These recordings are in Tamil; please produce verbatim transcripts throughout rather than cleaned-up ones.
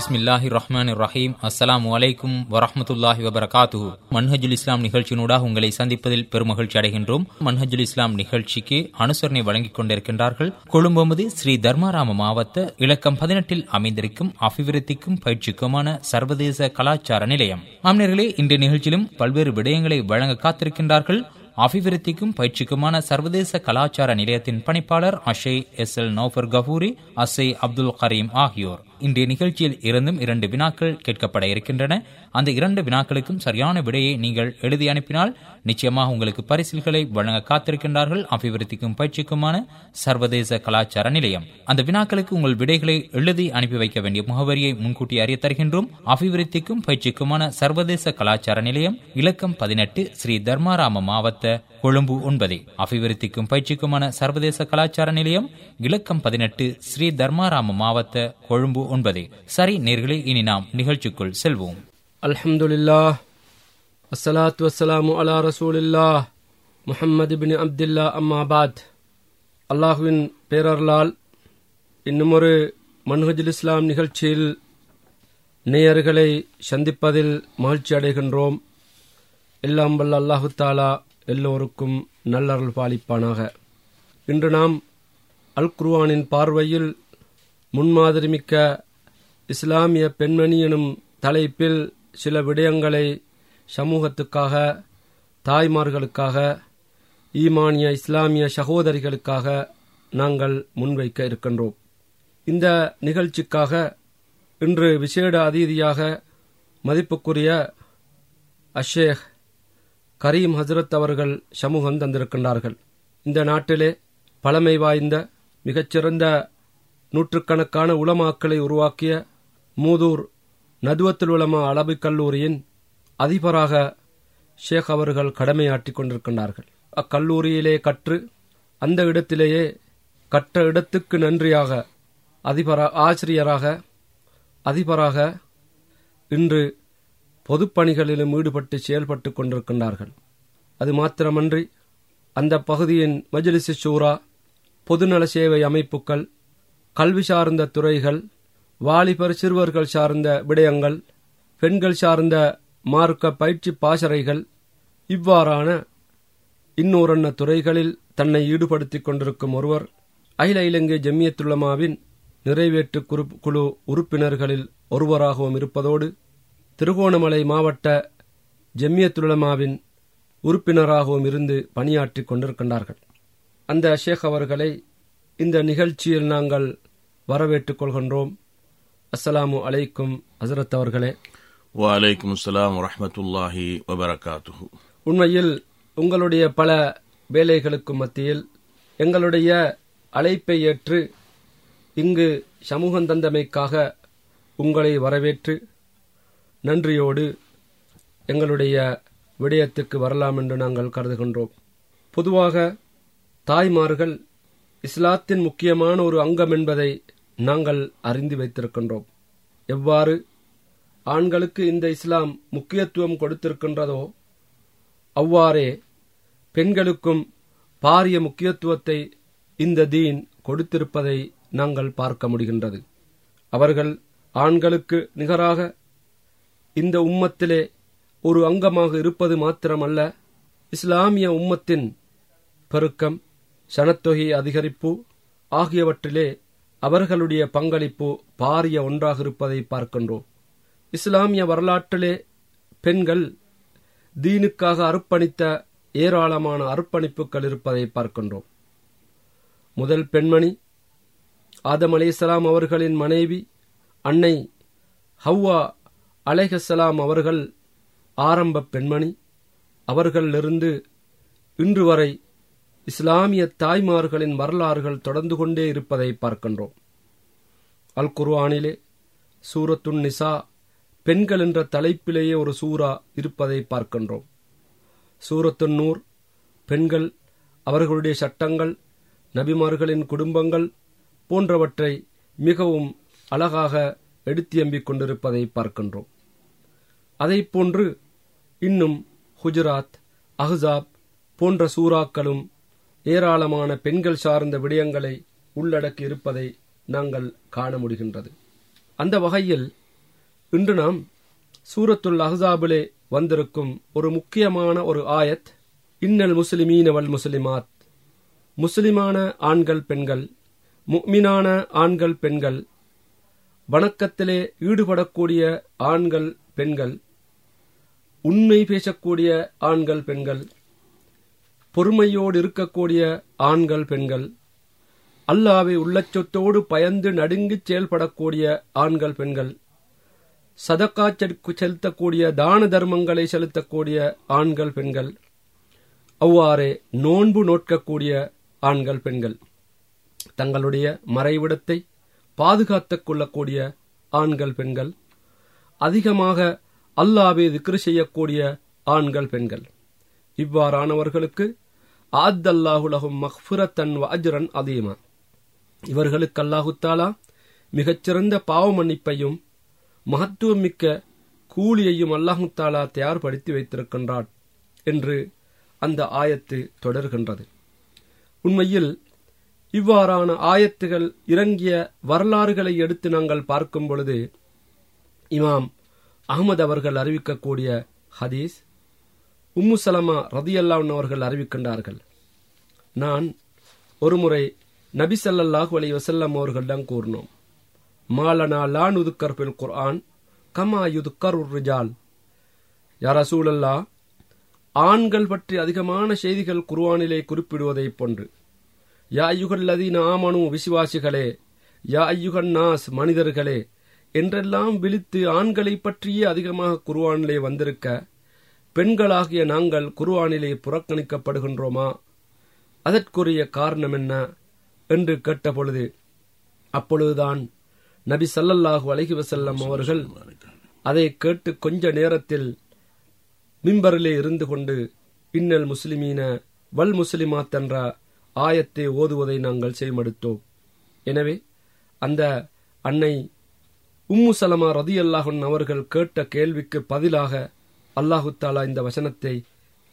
பிஸ்மில்லாஹி ரஹ்மான் ரஹீம். அஸ்ஸலாம் வலைக்கும் வரஹமத்துல்லாஹி வபரகாத்துஹு. மன்ஹஜுல் இஸ்லாம் நிகழ்ச்சியினூடாக உங்களை சந்திப்பதில் பெருமகிழ்ச்சி அடைகின்றோம். மன்ஹஜுல் இஸ்லாம் நிகழ்ச்சிக்கு அனுசரணை வழங்கிக் கொண்டிருக்கின்றார்கள் கொழும்புமது ஸ்ரீ தர்மாராம மாவட்ட இலக்கம் பதினெட்டில் அமைந்திருக்கும் அபிவிருத்திக்கும் பயிற்சிக்குமான சர்வதேச கலாச்சார நிலையம். ஆம்னர்களே, இன்றைய நிகழ்ச்சியிலும் பல்வேறு விடயங்களை வழங்க காத்திருக்கின்றார்கள். அபிவிருத்திக்கும் பயிற்சிக்குமான சர்வதேச கலாச்சார நிலையத்தின் பணிப்பாளர் ஷேக் எஸ் எல் நோபர் கபூரி, ஷேக் அப்துல் கரீம் ஆகியோர் இன்றைய நிகழ்ச்சியில் இருந்தும் இரண்டு வினாக்கள் கேட்கப்பட இருக்கின்றன. அந்த இரண்டு வினாக்களுக்கும் சரியான விடையை நீங்கள் எழுதி அனுப்பினால் நிச்சயமாக உங்களுக்கு பரிசில்களை வழங்க காத்திருக்கின்றார்கள் அபிவிருத்திக்கும் பயிற்சிக்குமான சர்வதேச கலாச்சார நிலையம். அந்த வினாக்களுக்கு உங்கள் விடைகளை எழுதி அனுப்பி வைக்க வேண்டிய முகவரியை முன்கூட்டி அறிய தருகின்றோம். அபிவிருத்திக்கும் பயிற்சிக்குமான சர்வதேச கலாச்சார நிலையம், இலக்கம் பதினெட்டு, ஸ்ரீ தர்மாராம மாவட்ட, கொழும்பு ஒன்பது. அபிவிருத்திக்கும் பயிற்சிக்குமான சர்வதேச கலாச்சார நிலையம், இலக்கம் பதினெட்டு, ஸ்ரீ தர்மாராம மாவட்ட, கொழும்பு ஒன்பது. சரி நேர்களே, இனி நாம் நிகழ்ச்சிக்குள் செல்வோம். அல்ஹம்துலில்லாஹ், வஸ்ஸலாத்து வஸ்ஸலாமு அலா ரசூலில்லாஹ் முஹம்மது இப்னு அப்துல்லாஹ், அம்மாபாத். அல்லாஹுவின் பேரருளால் இன்னும் ஒரு மன்ஹஜுல் இஸ்லாம் நிகழ்ச்சியில் நேயர்களை சந்திப்பதில் மகிழ்ச்சி அடைகின்றோம். எல்லாம் வல்ல அல்லாஹு தாலா எல்லோருக்கும் நல்லருள் பாலிப்பானாக. இன்று நாம் அல் குர்ஆனின் பார்வையில் முன்மாதிரிமிக்க இஸ்லாமிய பெண்மணி எனும் தலைப்பில் சில விடயங்களை சமூகத்துக்காக, தாய்மார்களுக்காக, ஈமானிய இஸ்லாமிய சகோதரிகளுக்காக நாங்கள் முன்வைக்க இருக்கின்றோம். இந்த நிகழ்ச்சிக்காக இன்று விசேட அதிதியாக மதிப்புக்குரிய ஷேக் கரீம் ஹசரத் அவர்கள் சமூகம் தந்திருக்கின்றார்கள். இந்த நாட்டிலே பழமை வாய்ந்த மிகச்சிறந்த நூற்றுக்கணக்கான உலமாக்களை உருவாக்கிய மூதூர் நதுவத்துல் உலமா அரபிக் கல்லூரியின் அதிபராக ஷேக் அவர்கள் கடமையாற்றி கொண்டிருக்கின்றார்கள். அக்கல்லூரியிலே கற்று அந்த இடத்திலேயே கற்ற இடத்துக்கு நன்றியாக அதிபரா ஆசிரியராக அதிபராக இன்று பொதுப்பணிகளிலும் ஈடுபட்டு செயல்பட்டு கொண்டிருக்கின்றார்கள். அது மாத்திரமன்றி அந்த பகுதியின் மஜ்லிஸ் ஷூரா, பொதுநல சேவை அமைப்புகள், கல்வி சார்ந்த துறைகள், வாலிபர் சிறுவர்கள் சார்ந்த விடயங்கள், பெண்கள் சார்ந்த மார்க்க பயிற்சி பாசறைகள், இவ்வாறான இன்னோரன்ன துறைகளில் தன்னை ஈடுபடுத்திக் கொண்டிருக்கும் ஒருவர் அகில இலங்கை ஜம்மியத்துல் உலமாவின் நிறைவேற்று குழு உறுப்பினர்களில் ஒருவராகவும் இருப்பதோடு திருகோணமலை மாவட்ட ஜம்மியத்துல் உலமாவின் உறுப்பினராகவும் இருந்து பணியாற்றி கொண்டிருக்கின்றார்கள். அந்த ஷேக் அவர்களை இந்த நிகழ்ச்சியில் நாங்கள் வரவேற்றுக் கொள்கின்றோம். அஸ்ஸலாமு அலைக்கும் ஹசரத் அவர்களே. வலைக்கும் அஸ்ஸலாம் வரஹ்மத்துல்லாஹி வபரகாத்துஹு. உண்மையில் உங்களுடைய பல வேலைகளுக்கு மத்தியில் எங்களுடைய அழைப்பை ஏற்று இங்கு சமூகம் தந்தமைக்காக உங்களை வரவேற்று நன்றியோடு எங்களுடைய விடயத்துக்கு வரலாம் என்று நாங்கள் கருதுகின்றோம். பொதுவாக தாய்மார்கள் இஸ்லாத்தின் முக்கியமான ஒரு அங்கம் என்பதை நாங்கள் அறிந்து வைத்திருக்கின்றோம். எவ்வாறு ஆண்களுக்கு இந்த இஸ்லாம் முக்கியத்துவம் கொடுத்திருக்கின்றதோ அவ்வாறே பெண்களுக்கும் பாரிய முக்கியத்துவத்தை இந்த தீன் கொடுத்திருப்பதை நாங்கள் பார்க்க முடிகின்றது. அவர்கள் ஆண்களுக்கு நிகராக இந்த உம்மத்திலே ஒரு அங்கமாக இருப்பது மாத்திரமல்ல, இஸ்லாமிய உம்மத்தின் பெருக்கம், சனத்தொகை அதிகரிப்பு ஆகியவற்றிலே அவர்களுடைய பங்களிப்பு பாரிய ஒன்றாக இருப்பதை பார்க்கின்றோம். இஸ்லாமிய வரலாற்றிலே பெண்கள் தீனுக்காக அர்ப்பணித்த ஏராளமான அர்ப்பணிப்புகள் இருப்பதை பார்க்கின்றோம். முதல் பெண்மணி ஆதம் அலைஹிஸ்ஸலாம் அவர்களின் மனைவி அன்னை ஹவ்வா அலைஹிஸ்ஸலாம் அவர்கள் ஆரம்ப பெண்மணி. அவர்களிலிருந்து இன்று வரை இஸ்லாமிய தாய்மார்களின் வரலாறுகள் தொடர்ந்து கொண்டே இருப்பதை பார்க்கின்றோம். அல் குர்ஆனிலே சூரத்துன் நிசா, பெண்கள் என்ற தலைப்பிலேயே ஒரு சூரா இருப்பதை பார்க்கின்றோம். சூரத்துன் நூர், பெண்கள், அவர்களுடைய சட்டங்கள், நபிமார்களின் குடும்பங்கள் போன்றவற்றை மிகவும் அழகாக எடுத்தியம்பிக் கொண்டிருப்பதை பார்க்கின்றோம். அதை போன்று இன்னும் குஜராத், அஹ்சாப் போன்ற சூறாக்களும் ஏராளமான பெண்கள் சார்ந்த விடயங்களை உள்ளடக்கி இருப்பதை நாங்கள் காண முடிகின்றது. அந்த வகையில் இன்று நாம் சூரத்துல் அஹ்ஸாபிலே வந்திருக்கும் ஒரு முக்கியமான ஒரு ஆயத், இன்னல் முஸ்லிமீன வல் முஸ்லிமாத், முஸ்லிமான ஆண்கள் பெண்கள், முக்மினான ஆண்கள் பெண்கள், வணக்கத்திலே ஈடுபடக்கூடிய ஆண்கள் பெண்கள், உண்மை பேசக்கூடிய ஆண்கள் பெண்கள், பொறுமையோடு இருக்கக்கூடிய ஆண்கள் பெண்கள், அல்லாஹ்வை உள்ளச்சத்தோடு பயந்து நடுங்கி செயல்படக்கூடிய ஆண்கள் பெண்கள், சதக்கா செலுத்தக்கூடிய தான தர்மங்களை செலுத்தக்கூடிய ஆண்கள் பெண்கள், அவ்வாறே நோன்பு நோட்கக்கூடிய ஆண்கள் பெண்கள், தங்களுடைய மறைவிடத்தை பாதுகாத்துக் கொள்ளக்கூடிய ஆண்கள் பெண்கள், அதிகமாக அல்லாஹ்வை திக்ர் செய்யக்கூடிய ஆண்கள் பெண்கள். இவ்வாறானவர்களுக்கு ஆத்தல்லாஹு லஹும் மக்ஃபிரத்தன் வ அஜ்ரன் அதீமா, இவர்களுக்கு அல்லாஹு தஆலா மிகச்சிறந்த பாவ மன்னிப்பையும் மகத்துவமிக்க கூலியையும் அல்லாஹு தஆலா தயார்படுத்தி வைத்திருக்கின்றார் என்று அந்த ஆயத்து தொடர்கின்றது. உண்மையில் இவ்வாறான ஆயத்துகள் இறங்கிய வரலாறுகளை எடுத்து நாங்கள் பார்க்கும் பொழுது, இமாம் அஹ்மத் அவர்கள் அறிவிக்கக்கூடிய ஹதீஸ், உம்மு சலமா ரதியல்லாஹு அன்ஹா அவர்கள் அறிவிக்கின்றார்கள், நான் ஒருமுறை நபி ஸல்லல்லாஹு அலைஹி வஸல்லம் அவர்களிடம் கூறினோம், மாலனா லா நுதுக்கர் பில் குர்ஆன் கமா யுதுக்கருர் ரிஜால், யா ரசூலல்லாஹ், ஆண்கள் பற்றி அதிகமான செய்திகள் குர்ஆனிலே குறிப்பிடுவதைப் போன்று, யா அய்யுஹல்லதீன ஆமனு, விசுவாசிகளே, யா அய்யுஹன் நாஸ், மனிதர்களே என்றெல்லாம் விழித்து ஆண்களை பற்றியே அதிகமாக குர்ஆனிலே வந்திருக்க, பெண்களாகிய நாங்கள் குர்ஆனிலே புறக்கணிக்கப்படுகின்றோமா, அதற்குரிய காரணம் என்ன என்று கேட்டபொழுது, அப்பொழுதுதான் நபி ஸல்லல்லாஹு அலைஹி வஸல்லம் அவர்கள் அதை கேட்டு கொஞ்ச நேரத்தில் மிம்பரிலே இருந்து கொண்டு இன்னல் முஸ்லிமீன வல் முஸ்லிமாத் என்ற ஆயத்தை ஓதுவதை நாங்கள் செய்மடுத்தோம். எனவே அந்த அன்னை உம்மு சலமா ரதியல்லாஹு அன்ஹா அவர்கள் கேட்ட கேள்விக்கு பதிலாக அல்லாஹு தஆலா இந்த வசனத்தை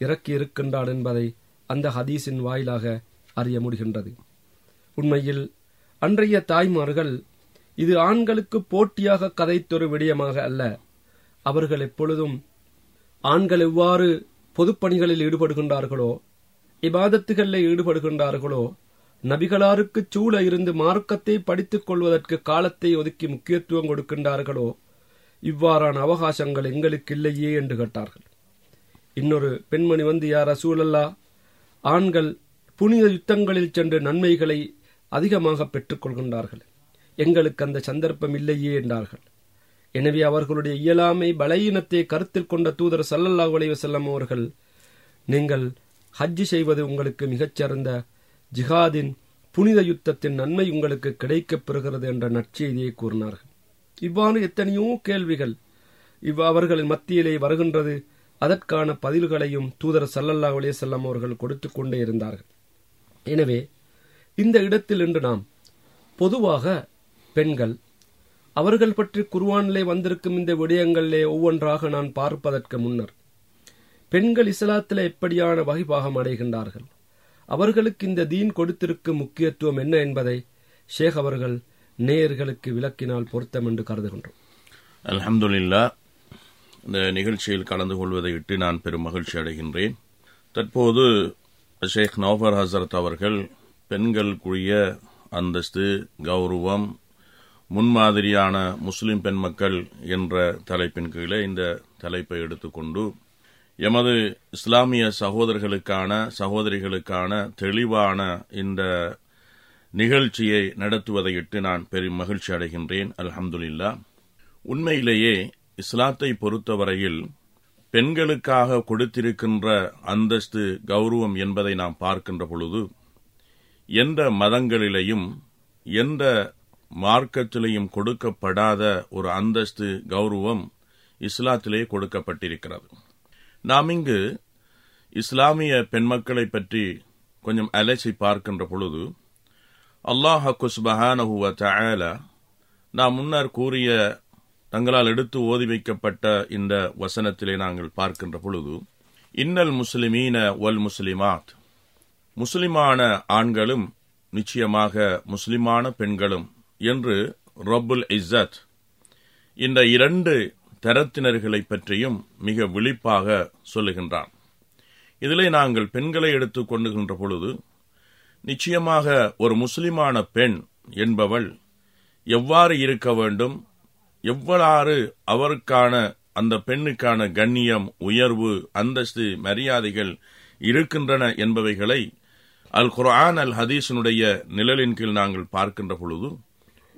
இறக்கி இருக்கின்றார் என்பதை அந்த ஹதீஸின் வாயிலாக அறிய முடிகின்றது. உண்மையில் அன்றைய தாய்மார்கள் இது ஆண்களுக்கு போட்டியாக கதைத்தொரு விடயமாக அல்ல, அவர்கள் எப்பொழுதும் ஆண்கள் எவ்வாறு பொதுப்பணிகளில் ஈடுபடுகின்றார்களோ, இபாதத்துகளில் ஈடுபடுகின்றார்களோ, நபிகளாருக்கு சூழ இருந்து மார்க்கத்தை படித்துக் கொள்வதற்கு காலத்தை ஒதுக்கி முக்கியத்துவம் கொடுக்கின்றார்களோ, இவ்வாறான அவகாசங்கள் எங்களுக்கு இல்லையே என்று கேட்டார்கள். இன்னொரு பெண்மணி வந்து, யா ரசூலல்லாஹ், ஆண்கள் புனித யுத்தங்களில் சென்று நன்மைகளை அதிகமாக பெற்றுக்கொள்கின்றார்கள், எங்களுக்கு அந்த சந்தர்ப்பம் இல்லையே என்றார்கள். எனவே அவர்களுடைய இயலாமை பலவீனத்தை கருத்தில் கொண்ட தூதர் ஸல்லல்லாஹு அலைஹி வஸல்லம் அவர்கள், நீங்கள் ஹஜ்ஜு செய்வது உங்களுக்கு மிகச்சிறந்த ஜிஹாதின் புனித யுத்தத்தின் நன்மை உங்களுக்கு கிடைக்கப் பெறுகிறது என்ற நற்செய்தியை கூறினார்கள். இவ்வாறு எத்தனையோ கேள்விகள் இவ் அவர்களின் மத்தியிலே வருகின்றது, அதற்கான பதில்களையும் தூதர் ஸல்லல்லாஹு அலைஹி வஸல்லம் அவர்கள் கொடுத்து கொண்டே இருந்தார்கள். எனவே இந்த இடத்தில் இன்று நாம் பொதுவாக பெண்கள் அவர்கள் பற்றி குர்ஆனிலே வந்திருக்கும் இந்த விடயங்களிலே ஒவ்வொன்றாக நான் பார்ப்பதற்கு முன்னர், பெண்கள் இஸ்லாத்திலே எப்படியான வகைப்பாகம் அடைகின்றார்கள், அவர்களுக்கு இந்த தீன் கொடுத்திருக்கும் முக்கியத்துவம் என்ன என்பதை ஷேக் அவர்கள் நேயர்களுக்கு விளக்கினால் பொருத்தம் என்று கருதுகின்றோம். அல்ஹம்துலில்லாஹ், இந்த நிகழ்ச்சியில் கலந்து கொள்வதை இட்டு நான் பெரும் மகிழ்ச்சி அடைகின்றேன். தற்போது ஷேக் நௌபர் ஹசரத் அவர்கள் பெண்களுக்குரிய அந்தஸ்து, கௌரவம், முன்மாதிரியான முஸ்லிம் பெண் மக்கள் என்ற தலைப்பின் கீழே இந்த தலைப்பை எடுத்துக்கொண்டு எமது இஸ்லாமிய சகோதரர்களுக்கான சகோதரிகளுக்கான தெளிவான இந்த நிகழ்ச்சியை நடத்துவதையிட்டு நான் பெரும் மகிழ்ச்சி அடைகின்றேன். அல்ஹம்துலில்லாஹ், உண்மையிலேயே இஸ்லாத்தை பொறுத்தவரையில் பெண்களுக்காக கொடுத்திருக்கின்ற அந்தஸ்து, கௌரவம் என்பதை நாம் பார்க்கின்ற பொழுது, எந்த மதங்களிலேயும் எந்த மார்க்கத்திலேயும் கொடுக்கப்படாத ஒரு அந்தஸ்து, கௌரவம் இஸ்லாத்திலே கொடுக்கப்பட்டிருக்கிறது. நாம் இங்கு இஸ்லாமிய பெண்மக்களை பற்றி கொஞ்சம் அலசி பார்க்கின்ற பொழுது, அல்லாஹ் சுப்ஹானஹு வ தஆலா நாம் முன்னர் கூறிய தங்களால் எடுத்து ஓதி வைக்கப்பட்ட இந்த வசனத்திலே நாங்கள் பார்க்கின்ற பொழுது, இன்னல் முஸ்லிமீன வல் முஸ்லிமாத், முஸ்லிமான ஆண்களும் நிச்சயமாக முஸ்லிமான பெண்களும் என்று ரப்புல் இஸ்ஸத் இந்த இரண்டு தரத்தினர்களை பற்றியும் மிக விழிப்பாக சொல்லுகின்றான். இதிலே நாங்கள் பெண்களை எடுத்துக் கொண்டுகின்ற பொழுது நிச்சயமாக ஒரு முஸ்லிமான பெண் என்பவள் எவ்வாறு இருக்க வேண்டும், எவ்வாறு அவருக்கான அந்த பெண்ணுக்கான கண்ணியம், உயர்வு, அந்தஸ்து, மரியாதைகள் இருக்கின்றன என்பவைகளை அல் குர்ஆன் அல் ஹதீஸினுடைய நிழலின் கீழ் நாங்கள் பார்க்கின்ற பொழுது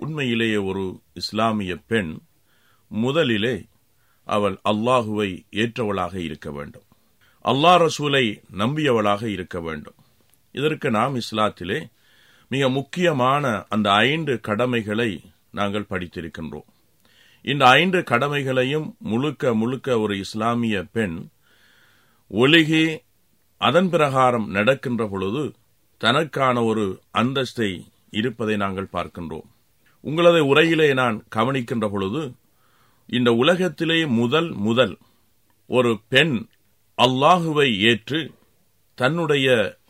உண்மையிலேயே ஒரு இஸ்லாமிய பெண் முதலிலே அவள் அல்லாஹுவை ஏற்றவளாக இருக்க வேண்டும், அல்லாஹ் ரசூலை நம்பியவளாக இருக்க வேண்டும். இதற்கு நாம் இஸ்லாத்திலே மிக முக்கியமான அந்த ஐந்து கடமைகளை நாங்கள் படித்திருக்கின்றோம். இந்த ஐந்து கடமைகளையும் முழுக்க முழுக்க ஒரு இஸ்லாமிய பெண் ஒழுகி அதன் பிரகாரம் நடக்கின்ற பொழுது தனக்கான ஒரு அந்தஸ்தை இருப்பதை நாங்கள் பார்க்கின்றோம். உங்களது உரையிலே நான் கவனிக்கின்ற பொழுது இந்த உலகத்திலே முதல் முதல் ஒரு பெண் அல்லாஹுவை ஏற்று தன்னுடைய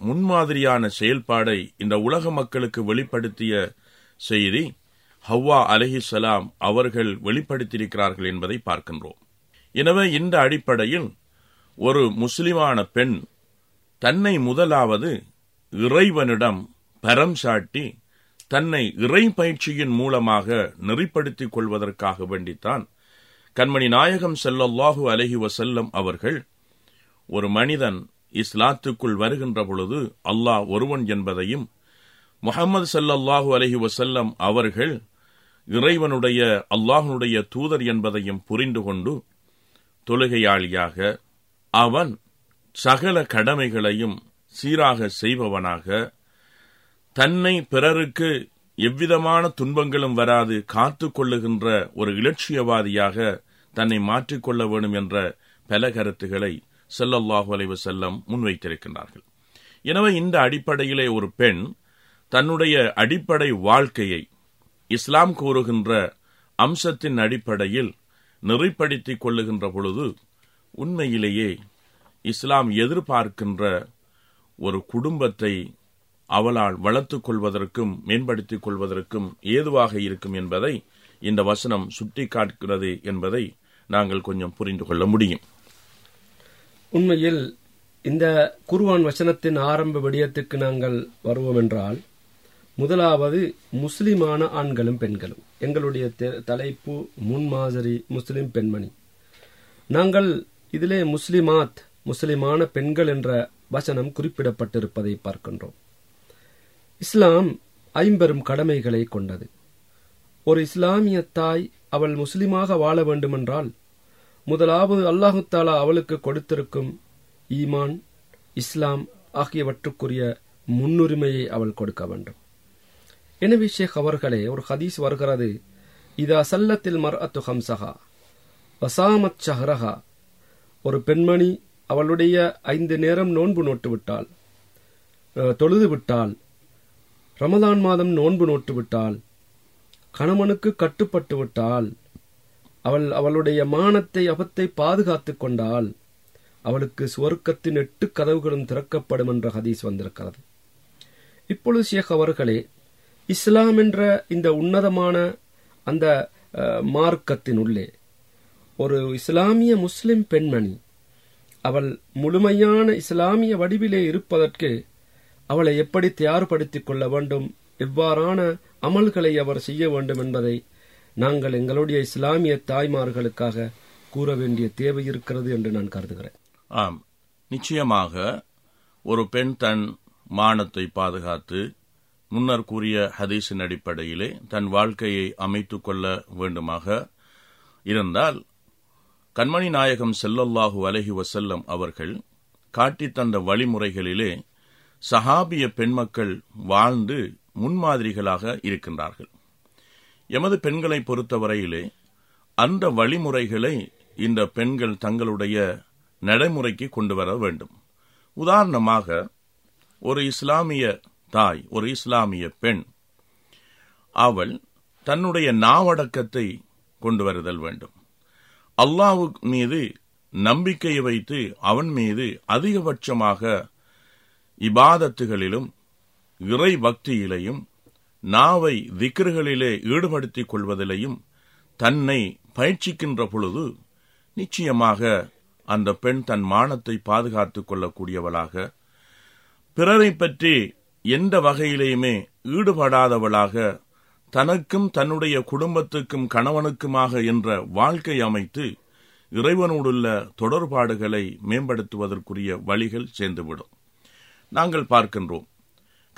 முன்மாதிரியான செயல்பாடை இந்த உலக மக்களுக்கு வெளிப்படுத்திய செய்தி ஹவ்வா அலைஹிஸ்ஸலாம் அவர்கள் வெளிப்படுத்தியிருக்கிறார்கள் என்பதை பார்க்கின்றோம். எனவே இந்த அடிப்படையில் ஒரு முஸ்லிமான பெண் தன்னை முதலாவது இறைவனிடம் பரம் சாட்டி தன்னை இறை பயிற்சியின் மூலமாக நெறிப்படுத்திக் கொள்வதற்காக வேண்டித்தான் கண்மணி நாயகம் ஸல்லல்லாஹு அலைஹி வஸல்லம் அவர்கள் ஒரு மனிதன் இஸ்லாத்துக்குள் வருகின்ற பொழுது அல்லாஹ் ஒருவன் என்பதையும் முஹம்மது ஸல்லல்லாஹு அலைஹி வஸல்லம் அவர்கள் இறைவனுடைய அல்லாஹனுடைய தூதர் என்பதையும் புரிந்து கொண்டு தொழுகையாளியாக அவன் சகல கடமைகளையும் சீராக செய்பவனாக தன்னை பிறருக்கு எவ்விதமான துன்பங்களும் வராது காத்து கொள்ளுகின்ற ஒரு இலட்சியவாதியாக தன்னை மாற்றிக்கொள்ள வேண்டும் என்ற பல கருத்துக்களை ஸல்லல்லாஹு அலைஹி வஸல்லம் முன்வைத்திருக்கின்றார்கள். எனவே இந்த அடிப்படையிலே ஒரு பெண் தன்னுடைய அடிப்படை வாழ்க்கையை இஸ்லாம் கூறுகின்ற அம்சத்தின் அடிப்படையில் நெறிப்படுத்திக் கொள்ளுகின்ற பொழுது உண்மையிலேயே இஸ்லாம் எதிர்பார்க்கின்ற ஒரு குடும்பத்தை அவளால் வளர்த்துக் கொள்வதற்கும் மேம்படுத்திக் கொள்வதற்கும் ஏதுவாக இருக்கும் என்பதை இந்த வசனம் சுட்டிக்காட்டுகிறது என்பதை நாங்கள் கொஞ்சம் புரிந்து கொள்ள முடியும். உண்மையில் இந்த குர்ஆன் வசனத்தின் ஆரம்ப விடயத்துக்கு நாங்கள் வருவோம் என்றால், முதலாவது முஸ்லிமான ஆண்களும் பெண்களும். எங்களுடைய தலைப்பு முன்மாதிரி முஸ்லிம் பெண்மணி. நாங்கள் இதிலே முஸ்லிமாத், முஸ்லிமான பெண்கள் என்ற வசனம் குறிப்பிடப்பட்டிருப்பதை பார்க்கின்றோம். இஸ்லாம் ஐம்பெரும் கடமைகளை கொண்டது. ஒரு இஸ்லாமிய தாய் அவள் முஸ்லிமாக வாழ வேண்டுமென்றால் முதலாவது அல்லாஹு தாலா அவளுக்கு கொடுத்திருக்கும் ஈமான், இஸ்லாம் ஆகியவற்றுக்குரிய முன்னுரிமையை அவள் கொடுக்க வேண்டும். எனவே ஷேக் அவர்களே, ஒரு ஹதீஸ் வருகிறது, இதா சல்லத்தில் மர்அத்து ஹம்சஹா வசாமத் ஷஹரஹா. ஒரு பெண்மணி அவளுடைய ஐந்து நேரம் நோன்பு நோட்டு விட்டால், தொழுது விட்டால், ரமதான் மாதம் நோன்பு நோட்டு விட்டால், கணவனுக்கு கட்டுப்பட்டு விட்டால், அவள் அவளுடைய மானத்தை அபத்தை பாதுகாத்து கொண்டால் அவளுக்கு சுவர்க்கத்தின் எட்டு கதவுகளும் திறக்கப்படும் என்ற ஹதீஸ் வந்திருக்கிறது. இப்பொழுது ஷேக் அவர்களே, இஸ்லாம் என்ற இந்த உன்னதமான அந்த மார்க்கத்தின் உள்ளே ஒரு இஸ்லாமிய முஸ்லிம் பெண்மணி அவள் முழுமையான இஸ்லாமிய வடிவிலே இருப்பதற்கு அவளை எப்படி தயார்படுத்திக் கொள்ள வேண்டும், எவ்வாறான அமல்களை அவர் செய்ய வேண்டும் என்பதை நாங்கள் எங்களுடைய இஸ்லாமிய தாய்மார்களுக்காக கூற வேண்டிய தேவை இருக்கிறது என்று நான் கருதுகிறேன். ஆம், நிச்சயமாக ஒரு பெண் தன் மானத்தை பாதுகாத்து முன்னர் கூறிய ஹதீஸின் அடிப்படையிலே தன் வாழ்க்கையை அமைத்துக் கொள்ள வேண்டுமாக இருந்தால் கண்மணி நாயகம் ஸல்லல்லாஹு அலைஹி வஸல்லம் அவர்கள் காட்டித்தந்த வழிமுறைகளிலே சஹாபிய பெண்மக்கள் வாழ்ந்து முன்மாதிரிகளாக இருக்கின்றார்கள். எமது பெண்களை பொறுத்தவரையிலே அந்த வழிமுறைகளை இந்த பெண்கள் தங்களுடைய நடைமுறைக்கு கொண்டு வர வேண்டும். உதாரணமாக, ஒரு இஸ்லாமிய தாய், ஒரு இஸ்லாமிய பெண், அவள் தன்னுடைய நாவடக்கத்தை கொண்டு வருதல் வேண்டும். அல்லாஹ் மீது நம்பிக்கையை வைத்து அவன் மீது அதிகபட்சமாக இபாதத்துகளிலும் இறை பக்தியிலையும் நாவை திக்ர்களிலே ஈடுபடுத்திக் கொள்வதிலையும் தன்னை பயிற்சிக்கின்ற பொழுது நிச்சயமாக அந்த பெண் தன் மானத்தை பாதுகாத்துக் கொள்ளக்கூடியவளாக, பிறரை பற்றி எந்த வகையிலேயுமே ஈடுபடாதவளாக, தனக்கும் தன்னுடைய குடும்பத்துக்கும் கணவனுக்குமாக என்ற வாழ்க்கை அமைத்து இறைவனோடுள்ள தொடர்பாடுகளை மேம்படுத்துவதற்குரிய வழிகள் சேர்ந்துவிடும். நாங்கள் பார்க்கின்றோம்,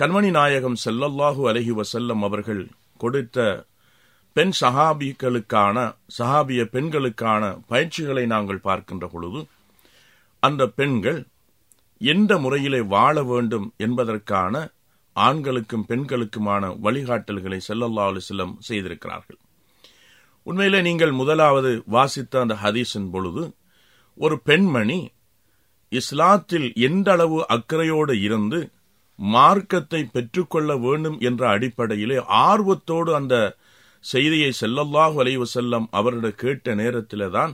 கண்மணி நாயகம் ஸல்லல்லாஹு அலைஹி வஸல்லம் அவர்கள் கொடுத்த பெண் சஹாபிகளுக்கான சஹாபிய பெண்களுக்கான பயிற்சிகளை நாங்கள் பார்க்கின்ற பொழுது அந்த பெண்கள் எந்த முறையிலே வாழ வேண்டும் என்பதற்கான ஆண்களுக்கும் பெண்களுக்குமான வழிகாட்டல்களை ஸல்லல்லாஹு அலைஹி வஸல்லம் செய்திருக்கிறார்கள். உண்மையிலே நீங்கள் முதலாவது வாசித்த அந்த ஹதீஸின் பொழுது ஒரு பெண்மணி இஸ்லாத்தில் எந்த அளவு அக்கறையோடு இருந்து மார்க்கத்தை பெற்றுக்கொள்ள வேண்டும் என்ற அடிப்படையிலே ஆர்வத்தோடு அந்த செய்தியை ஸல்லல்லாஹு அலைஹி வஸல்லம் அவரிடம் கேட்ட நேரத்தில்தான்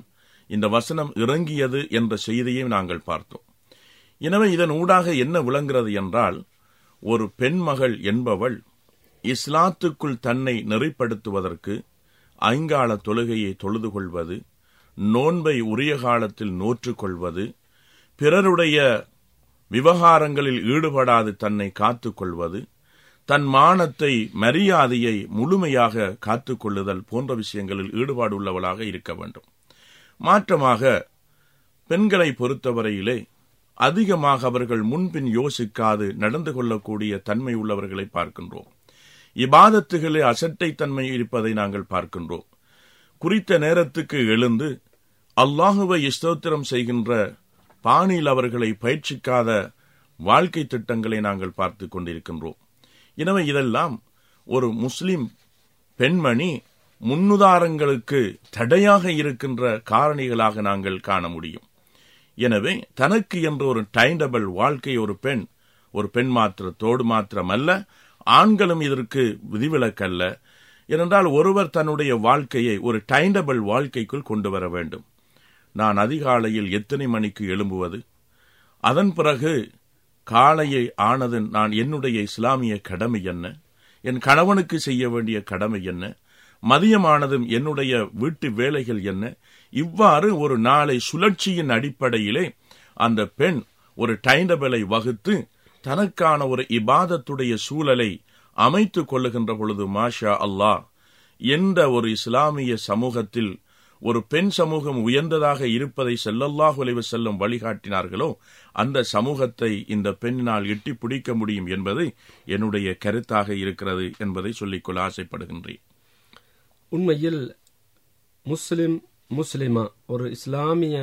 இந்த வசனம் இறங்கியது என்ற செய்தியை நாங்கள் பார்த்தோம். எனவே இதன் ஊடாக என்ன விளங்குகிறது என்றால், ஒரு பெண்மகள் என்பவள் இஸ்லாத்துக்குள் தன்னை நெறிப்படுத்துவதற்கு ஐங்கால தொழுகையை தொழுது கொள்வது, நோன்பை உரிய காலத்தில் நோற்றுக்கொள்வது, பிறருடைய விவகாரங்களில் ஈடுபடாது தன்னை காத்துக்கொள்வது, தன் மானத்தை மரியாதையை முழுமையாக காத்துக்கொள்ளுதல் போன்ற விஷயங்களில் ஈடுபாடு உள்ளவளாக இருக்க வேண்டும். மாற்றமாக பெண்களை பொறுத்தவரையிலே அதிகமாக அவர்கள் முன்பின் யோசிக்காது நடந்து கொள்ளக்கூடிய தன்மை உள்ளவர்களை பார்க்கின்றோம். இபாதத்துகளே அசட்டை தன்மை இருப்பதை நாங்கள் பார்க்கின்றோம். குறித்த நேரத்துக்கு எழுந்து அல்லாஹுவை ஸ்தோத்திரம் செய்கின்ற பாணியில் அவர்களை பயிற்சிக்காத வாழ்க்கை திட்டங்களை நாங்கள் பார்த்து கொண்டிருக்கின்றோம். எனவே இதெல்லாம் ஒரு முஸ்லிம் பெண்மணி முன்னுதாரணங்களுக்கு தடையாக இருக்கின்ற காரணிகளாக நாங்கள் காண முடியும். எனவே தனக்கு என்ற ஒரு டைம் டேபிள் வாழ்க்கை ஒரு பெண் ஒரு பெண் மாத்திரத்தோடு மாத்திரமல்ல, ஆண்களும் இதற்கு விதிவிலக்கல்ல. ஏனென்றால் ஒருவர் தன்னுடைய வாழ்க்கையை ஒரு டைம் டேபிள் வாழ்க்கைக்குள் கொண்டு வர வேண்டும். நான் அதிகாலையில் எத்தனை மணிக்கு எழும்புவது, அதன் பிறகு காலையை ஆனதன் நான் என்னுடைய இஸ்லாமிய கடமை என்ன, என் கணவனுக்கு செய்ய வேண்டிய கடமை என்ன, மதியமானதும் என்னுடைய வீட்டு வேலைகள் என்ன, இவ்வாறு ஒரு நாளை சுழற்சியின் அடிப்படையிலே அந்த பெண் ஒரு டைண்டபிளை வகுத்து தனக்கான ஒரு இபாதத்துடைய சூழலை அமைத்து கொள்ளுகின்ற பொழுது மாஷா அல்லாஹ், எந்த ஒரு இஸ்லாமிய சமூகத்தில் ஒரு பெண் சமூகம் உயர்ந்ததாக இருப்பதை ஸல்லல்லாஹு அலைஹி வஸல்லம் வழிகாட்டினார்களோ அந்த சமூகத்தை இந்த பெண்ணினால் எட்டி பிடிக்க முடியும் என்பது என்னுடைய கருத்தாக இருக்கிறது என்பதை சொல்லிக்கொள்ள ஆசைப்படுகின்றேன். உண்மையில் முஸ்லிம் முஸ்லிமா ஒரு இஸ்லாமிய